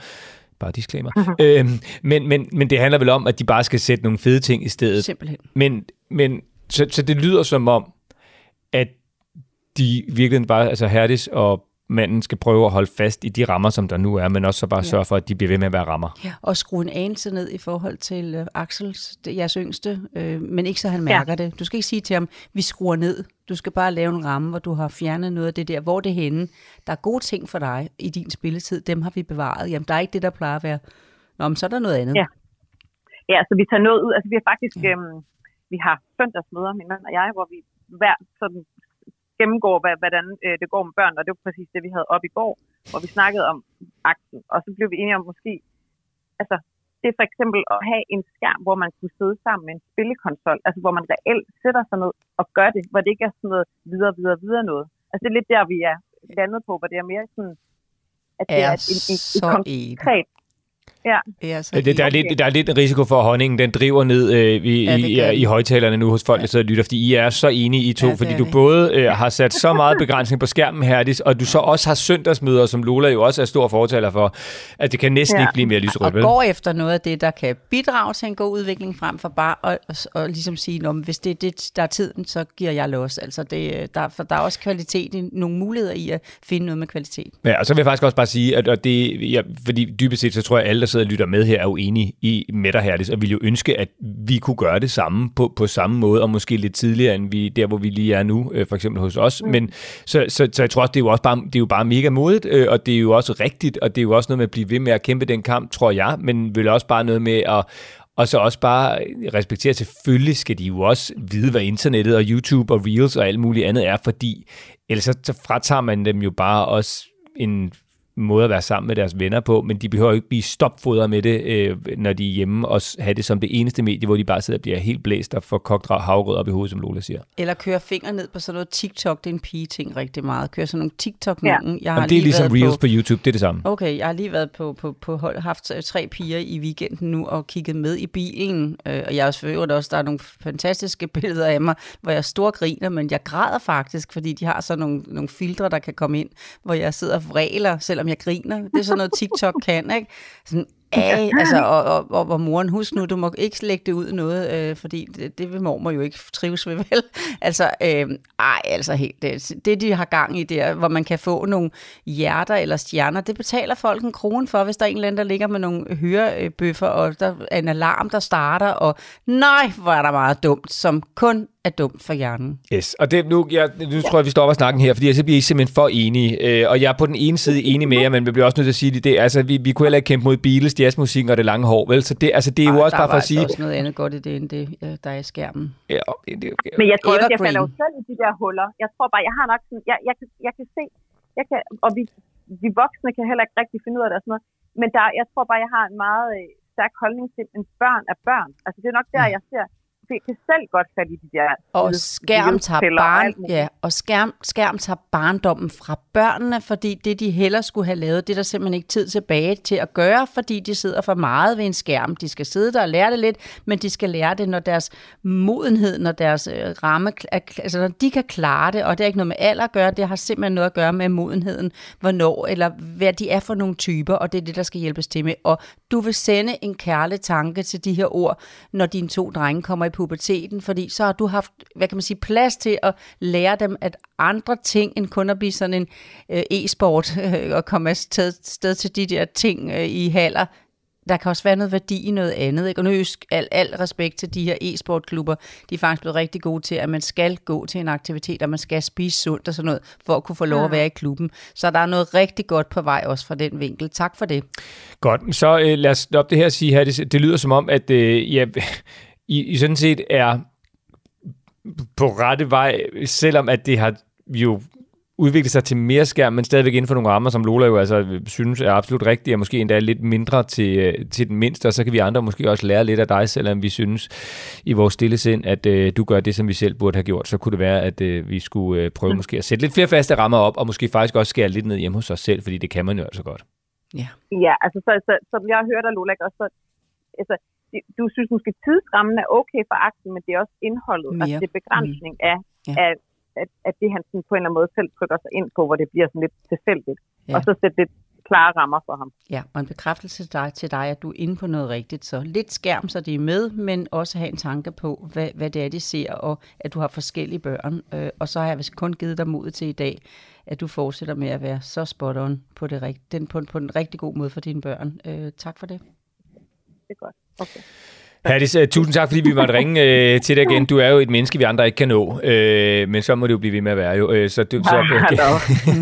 bare disclaimer. øhm, men, men, men det handler vel om, at de bare skal sætte nogle fede ting i stedet. Simpelthen. Men, men, så, så det lyder som om, at de virkelig bare, altså Herdis og manden skal prøve at holde fast i de rammer, som der nu er, men også så bare ja. sørge for, at de bliver ved med at være rammer. Ja, og skrue en anelse ned i forhold til øh, Aksels, det, jeres yngste, øh, men ikke så han mærker ja. det. Du skal ikke sige til ham, vi skruer ned. Du skal bare lave en ramme, hvor du har fjernet noget af det der, hvor det er henne. Der er gode ting for dig i din spilletid, dem har vi bevaret. Jamen, der er ikke det, der plejer at være. Nå, men så er der noget andet. Ja, ja så vi tager noget ud. Altså, vi har faktisk, ja. øhm, vi har søndagsmøder, min mand og jeg, hvor vi hver sådan gennemgår, hvordan det går med børn, og det var præcis det, vi havde op i går, hvor vi snakkede om akten, og så blev vi enige om måske, altså, det er for eksempel at have en skærm, hvor man kunne sidde sammen med en spillekonsol, altså hvor man reelt sætter sig ned og gør det, hvor det ikke er sådan noget videre, videre, videre noget. Altså, det er lidt der, vi er landet på, hvor det er mere sådan, at det er, er en, en, en konkret Ja. Det er så der, er lidt, der er lidt en risiko for, at honningen den driver ned øh, i, ja, i, i, i højtalerne nu hos folk, ja. der sidder og lytter, fordi I er så enige i to, ja, fordi du det. både øh, har sat så meget begrænsning på skærmen, Herdis, og du så også har søndagsmøder, som Lola jo også er stor fortaler for, at det kan næsten ja. ikke blive mere lyserødt. Og går efter noget af det, der kan bidrage til en god udvikling, frem for bare at og, og ligesom sige, hvis det er det, der er tiden, så giver jeg los. Altså det, der, for der er også kvalitet i, nogle muligheder i at finde noget med kvalitet. Ja, og så vil jeg faktisk også bare sige, at og det, ja, fordi dybest set, så tror jeg, alle, der sidder og lytter med her, er jo enige i med dig, Herdis, og ville jo ønske, at vi kunne gøre det samme på, på samme måde, og måske lidt tidligere, end vi der, hvor vi lige er nu, øh, for eksempel hos os. Mm. Men så, så, så jeg tror også, det er jo også bare, det er jo bare mega modigt, øh, og det er jo også rigtigt, og det er jo også noget med at blive ved med at kæmpe den kamp, tror jeg, men vil også bare noget med at og så også bare respektere, selvfølgelig skal de jo også vide, hvad internettet og YouTube og Reels og alt muligt andet er, fordi ellers så fratager man dem jo bare også en måde at være sammen med deres venner på, men de behøver jo ikke blive stopfodret med det, når de er hjemme, og have det som det eneste medie, hvor de bare sidder og bliver helt blæst og får kogt havregrød op i hovedet, som Lola siger. Eller køre fingre ned på sådan noget TikTok, det er en pige-ting rigtig meget. Køre sådan nogle TikTok-nogen. Ja. Det er ligesom Reels på, på YouTube, det er det samme. Okay, jeg har lige været på, på, på hold, haft tre piger i weekenden nu og kigget med i bilen, og jeg har selvfølgelig også, der er nogle fantastiske billeder af mig, hvor jeg storgriner, men jeg græder faktisk, fordi de har sådan nogle, nogle filtre, der kan komme ind, hvor jeg sidder og vræler, selvom jeg griner. Det er sådan noget, TikTok kan, ikke? Sådan, æh, altså, og, og, og, og moren, husk nu, du må ikke lægge det ud noget, øh, fordi det, det vil mormor jo ikke trives ved, vel? Altså, øh, ej, altså, helt, det, det, de har gang i der, hvor man kan få nogle hjerter eller stjerner, det betaler folk en krone for, hvis der er en eller anden, der ligger med nogle hørebøffer, og der er en alarm, der starter, og nej, hvor er der meget dumt, som kun er dumt for hjernen. Yes, og det, nu, jeg, nu tror jeg, vi stopper snakken her, fordi så bliver I simpelthen for enige. Øh, og jeg er på den ene side enig med jer, men vi bliver også nødt til at sige det. det altså, vi, vi kunne heller ikke kæmpe mod Beatles, jazzmusikken og det lange hår, vel? Så det, altså, det er jo Ej, også bare for at sige... Der var også noget andet godt i det, end det, der er i skærmen. Ja, det, det, det, men jeg tror også, jeg falder jo selv i de der huller. Jeg tror bare, jeg har nok... Sådan, jeg, jeg, kan, jeg kan se... Jeg kan, og vi, vi voksne kan heller ikke rigtig finde ud af det og sådan noget. Men der, jeg tror bare, jeg har en meget stærk holdning til, at børn er børn. Altså, det er nok der, jeg ser... Det kan selv godt falde i de der... Og skærm tager, barn, ja, og skærm, skærm tager barndommen fra børnene, fordi det, de heller skulle have lavet, det er der simpelthen ikke tid tilbage til at gøre, fordi de sidder for meget ved en skærm. De skal sidde der og lære det lidt, men de skal lære det, når deres modenhed, når deres ramme... Altså, når de kan klare det, og det er ikke noget med alder at gøre, det har simpelthen noget at gøre med modenheden, hvornår, eller hvad de er for nogle typer, og det er det, der skal hjælpes til med. Og du vil sende en kærlig tanke til de her ord, når dine to drenge kommer i puberteten, fordi så har du haft, hvad kan man sige, plads til at lære dem, at andre ting, end kun at blive sådan en øh, e-sport, øh, og komme afsted sted til de der ting øh, i haller. Der kan også være noget værdi i noget andet, ikke? Og nu ønsk al, al respekt til de her e-sportklubber. De er faktisk blevet rigtig gode til, at man skal gå til en aktivitet, og man skal spise sundt og sådan noget, for at kunne få lov at være i klubben. Så der er noget rigtig godt på vej også fra den vinkel. Tak for det. Godt, så øh, lad os stoppe det her og sige her. Det, det lyder som om, at øh, ja, I, I sådan set er på rette vej, selvom at det har jo udviklet sig til mere skærm, men stadigvæk inden for nogle rammer, som Lola jo altså synes er absolut rigtige, og måske endda lidt mindre til, til den mindste, og så kan vi andre måske også lære lidt af dig, selvom vi synes i vores stille sind, at øh, du gør det, som vi selv burde have gjort, så kunne det være, at øh, vi skulle øh, prøve måske at sætte lidt flere faste rammer op, og måske faktisk også skære lidt ned hjemme hos os selv, fordi det kan man jo altså godt. Ja, ja altså så, så, som jeg har hørt af Lola, også så... Altså du synes måske tidsrammen er okay for Aksel, men det er også indholdet, og altså, det er begrænsning mm. af, ja. af, af, af det, han sådan, på en eller anden måde selv trykker sig ind på, hvor det bliver sådan lidt tilfældigt, ja. og så sætte lidt klare rammer for ham. Ja, og en bekræftelse til dig, til dig, at du er inde på noget rigtigt, så lidt skærm, så det er med, men også have en tanke på, hvad, hvad det er, de ser, og at du har forskellige børn, øh, og så har jeg vist kun givet dig mod til i dag, at du fortsætter med at være så spot on på, det rigt- den, på, på en rigtig god måde for dine børn. Øh, tak for det. Det er godt. Okay. Herdis, uh, tusind tak, fordi vi måtte ringe uh, til dig igen. Du er jo et menneske, vi andre ikke kan nå, uh, men så må det jo blive ved med at være. Jo. Uh, så du, så, okay.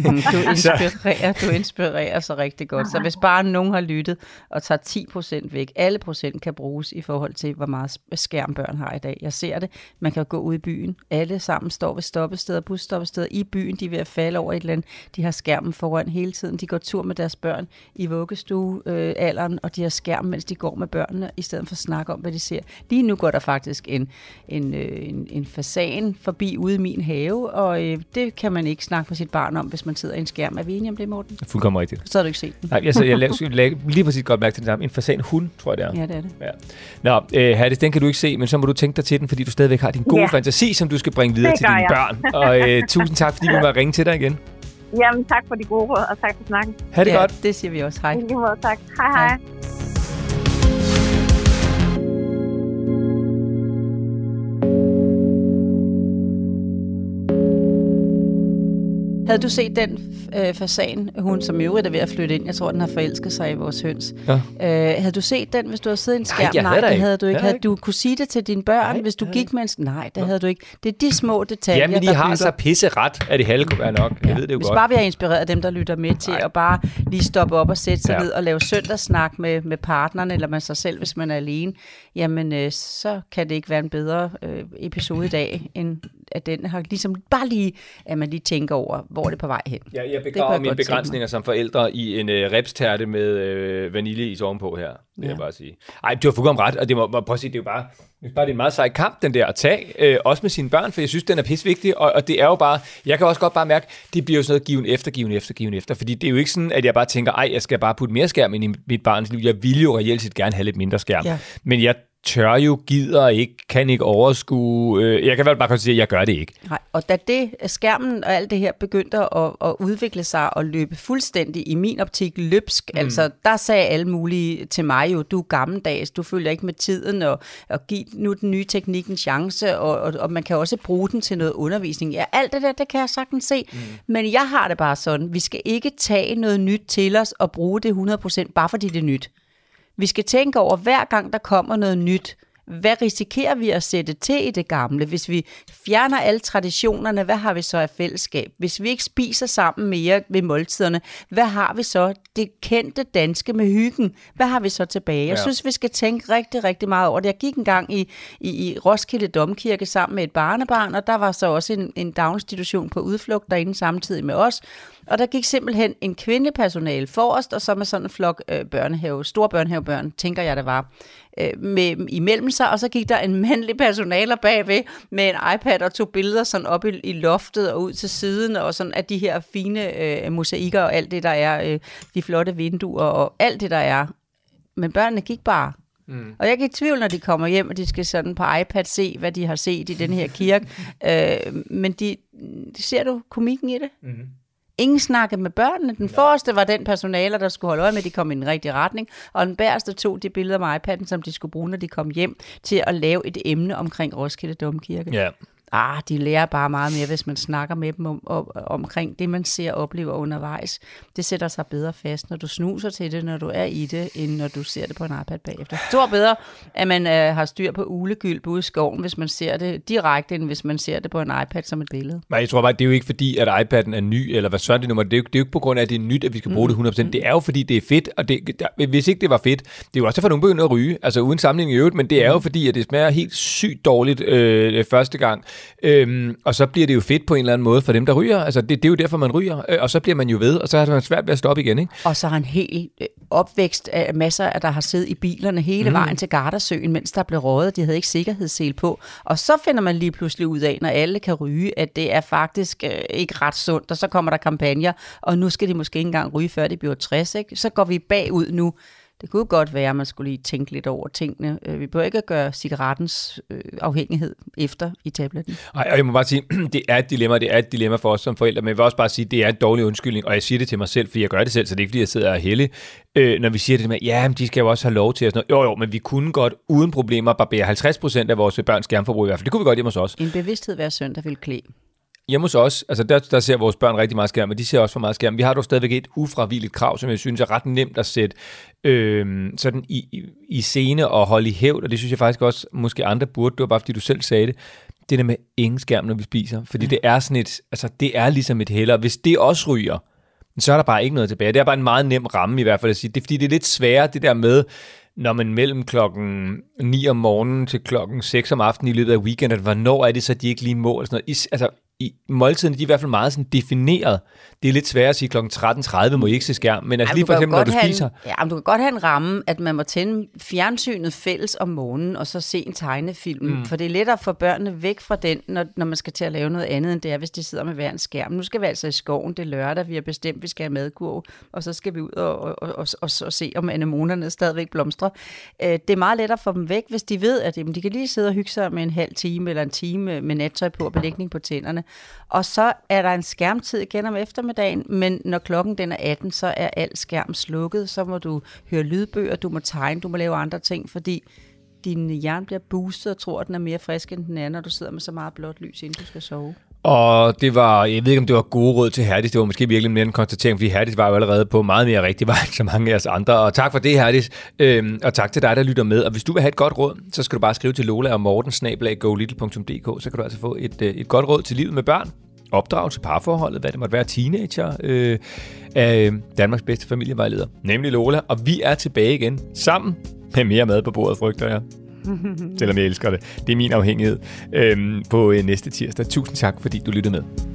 du, inspirerer, du inspirerer så rigtig godt. Så hvis bare nogen har lyttet og tager ti procent væk, alle procent kan bruges i forhold til, hvor meget skærm børn har i dag. Jeg ser det. Man kan gå ud i byen. Alle sammen står ved stoppesteder, busstoppesteder i byen. De er ved at falde over et eller andet. De har skærmen foran hele tiden. De går tur med deres børn i vuggestuealderen, øh, og de har skærm, mens de går med børnene, i stedet for at snakke om, hvad ser. Lige nu går der faktisk en, en, en, en fasan forbi ude i min have, og øh, det kan man ikke snakke med sit barn om, hvis man sidder i en skærm. Er vi enige om det, Morten? Fuldkommen rigtigt. Så har du ikke set den. Nej, altså, jeg laver lige præcis godt mærke til det samme. En fasan hund, tror jeg det er. Ja, det er det. Ja. Nå, øh, Herdis, den kan du ikke se, men så må du tænke dig til den, fordi du stadigvæk har din gode ja. fantasi, som du skal bringe videre til dine jeg. børn. Og øh, tusind tak, fordi vi må ringe til dig igen. Jamen, tak for de gode råd, og tak for snakken. Ha' det ja, godt. Det siger vi også. Hej. Måde, tak. Hej, hej. hej. Havde du set den øh, fasan, hun som i øvrigt er ved at flytte ind? Jeg tror, den har forelsket sig i vores høns. Ja. Øh, havde du set den, hvis du havde siddet i en skærm? Nej, nej, det ikke. havde du ikke. Havde du kunne sige det til dine børn, nej, hvis du gik med en skærm? Nej, det ja. havde du ikke. Det er de små detaljer, der bygger. Jamen, I har så pisseret, at det halve er nok. Jeg ja. ved det jo hvis godt. Hvis bare vi har inspireret dem, der lytter med til, at bare lige stoppe op og sætte sig ja. ned og lave søndagssnak med, med partnerne, eller med sig selv, hvis man er alene, jamen, øh, så kan det ikke være en bedre øh, episode i dag, end at den har ligesom bare lige, at man lige tænker over, hvor er det på vej hen. Ja, jeg begraver jeg mine begrænsninger som forældre i en øh, ribstærte med øh, vaniljeis ovenpå her. Det vil ja. jeg bare sige. Ej, du har fuldkommen ret, og det må, må prøve at sige, det er jo bare, det er bare det er en meget sej kamp, den der at tage, øh, også med sine børn, for jeg synes, den er pissevigtig, og, og det er jo bare, jeg kan også godt bare mærke, det bliver jo sådan noget given efter, given efter, given efter, fordi det er jo ikke sådan, at jeg bare tænker, ej, jeg skal bare putte mere skærm ind i mit barns liv, jeg vil jo reelt set gerne have lidt mindre skærm, ja. men jeg tør jo, gider ikke, kan ikke overskue. Jeg kan vel bare konstatere, at jeg gør det ikke. Nej, og da det, skærmen og alt det her begyndte at, at udvikle sig og løbe fuldstændig, i min optik, løbsk, mm. altså der sagde alle mulige til mig jo, du er gammeldags, du følger ikke med tiden, og, og giv nu den nye teknik en chance, og, og, og man kan også bruge den til noget undervisning. Ja, alt det der, det kan jeg sagtens se, mm. men jeg har det bare sådan, vi skal ikke tage noget nyt til os og bruge det hundrede procent, bare fordi det er nyt. Vi skal tænke over, hver gang der kommer noget nyt, hvad risikerer vi at sætte til i det gamle? Hvis vi fjerner alle traditionerne, hvad har vi så af fællesskab? Hvis vi ikke spiser sammen mere ved måltiderne, hvad har vi så det kendte danske med hyggen? Hvad har vi så tilbage? Ja. Jeg synes, vi skal tænke rigtig, rigtig meget over det. Jeg gik engang i, i, i Roskilde Domkirke sammen med et barnebarn, og der var så også en, en daginstitution på udflugt derinde samtidig med os. Og der gik simpelthen en kvindepersonale forrest, og så med sådan en flok øh, børnehave, store børnehavebørn, tænker jeg, det var, øh, med, imellem sig. Og så gik der en mandlig personaler bagved med en iPad og tog billeder sådan op i, i loftet og ud til siden, og sådan af de her fine øh, mosaikker og alt det, der er, øh, de flotte vinduer og alt det, der er. Men børnene gik bare. Mm. Og jeg kan i tvivl, når de kommer hjem, og de skal sådan på iPad se, hvad de har set i den her kirke. øh, men de, de, ser du komikken i det? Mm. Ingen snakkede med børnene. Den forreste var den personaler, der skulle holde øje med, at de kom i den rigtige retning. Og den bæreste tog de billeder med iPad'en, som de skulle bruge, når de kom hjem, til at lave et emne omkring Roskilde Domkirke. Ja. Ah, de lærer bare meget mere, hvis man snakker med dem om, om, omkring det, man ser og oplever undervejs. Det sætter sig bedre fast, når du snuser til det, når du er i det, end når du ser det på en iPad bagefter. Det er bedre, at man øh, har styr på uglegyld ude i skoven, hvis man ser det direkte, end hvis man ser det på en iPad som et billede. Nej, jeg tror bare, det er jo ikke fordi, at iPad'en er ny, eller hvad sådan det nummer. Det er jo, det er jo ikke på grund af, at det er nyt, at vi skal bruge mm. det hundrede procent. Det er jo fordi, det er fedt, og det, der, hvis ikke det var fedt, det er jo også for nogen begynder at ryge, altså uden sammenligning i øvrigt, men det er jo fordi, at det smager helt sygt dårligt øh, første gang. Øhm, og så bliver det jo fedt på en eller anden måde for dem, der ryger. Altså, det, det er jo derfor, man ryger. Øh, og så bliver man jo ved, og så har man svært ved at stoppe igen, ikke? Og så har en hel opvækst af masser, der har siddet i bilerne hele mm. vejen til Gardasøen, mens der blev røget. De havde ikke sikkerhedssele på. Og så finder man lige pludselig ud af, når alle kan ryge, at det er faktisk øh, ikke ret sundt. Og så kommer der kampagner, og nu skal de måske ikke engang ryge, før de bliver tres, ikke? Så går vi bagud nu. Det kunne godt være, at man skulle lige tænke lidt over tingene. Vi bør ikke gøre cigarettens afhængighed efter i tabletten. Nej, og jeg må bare sige, det er et dilemma, det er et dilemma for os som forældre, men jeg vil også bare sige, det er en dårlig undskyldning, og jeg siger det til mig selv, fordi jeg gør det selv, så det er ikke, fordi jeg sidder og er heldig. Øh, når vi siger det med, ja, men de skal jo også have lov til, og sådan noget. Jo, jo, men vi kunne godt uden problemer barbere halvtreds procent af vores børns skærmforbrug i hvert fald. Det kunne vi godt hjemme hos os. En bevidsthed hver søndag vil klæde. Hjemme hos os, altså der, der ser vores børn rigtig meget skærm, men de ser også for meget skærm. Vi har dog stadigvæk et ufravigeligt krav, som jeg synes er ret nemt at sætte øh, sådan i, i, i scene og holde i hævd, og det synes jeg faktisk også, måske andre burde, det var bare fordi du selv sagde det, det der med ingen skærm, når vi spiser, fordi ja. det er sådan et, altså det er ligesom et heller, hvis det også ryger, så er der bare ikke noget tilbage. Det er bare en meget nem ramme i hvert fald at sige, det er fordi det er lidt sværere det der med, når man mellem klokken ni om morgenen til klokken seks om aftenen i løbet af weekenden, hvornår er det så, de ikke lige må, og sådan noget. Altså, i måltiderne, de er i hvert fald meget sådan defineret. Det er lidt svært at sige klokken tretten tredive må I ikke se skærm, men altså jamen, lige for eksempel, når du spiser... En, ja, men du kan godt have en ramme, at man må tænde fjernsynet fælles om morgenen, og så se en tegnefilm, mm. for det er lettere for børnene væk fra den, når, når man skal til at lave noget andet, end det er, hvis de sidder med hver en skærm. Nu skal vi altså i skoven, det er lørdag, vi har bestemt, vi skal have madkurv, og så skal vi ud og, og, og, og, og, og se, om anemonerne stadigvæk blomstrer. Øh, det er meget lettere for dem væk, hvis de ved, at jamen, de kan lige sidde og hygge sig med en halv time, eller en time med nattøj på og belægning på tænderne. Og så er der en skærmtid igen om eftermiddagen, men når klokken den er atten, så er al skærm slukket, så må du høre lydbøger, du må tegne, du må lave andre ting, fordi din hjerne bliver boostet og tror, at den er mere frisk end den anden, når du sidder med så meget blåt lys, inden du skal sove. Og det var, jeg ved ikke om det var gode råd til Herdis, det var måske virkelig mere en konstatering, fordi Herdis var jo allerede på meget mere rigtig vej, så mange af os andre. Og tak for det, Herdis, øhm, og tak til dig, der lytter med. Og hvis du vil have et godt råd, så skal du bare skrive til Lola og Morten, snabel-a go little punktum d k, så kan du altså få et, et godt råd til livet med børn, opdragelse, parforholdet, hvad det måtte være, teenager, øh, øh, Danmarks bedste familievejleder, nemlig Lola. Og vi er tilbage igen sammen med mere mad på bordet, frygter jeg. Selvom jeg elsker det. Det er min afhængighed. Øhm, på øh, næste tirsdag. Tusind tak, fordi du lyttede med.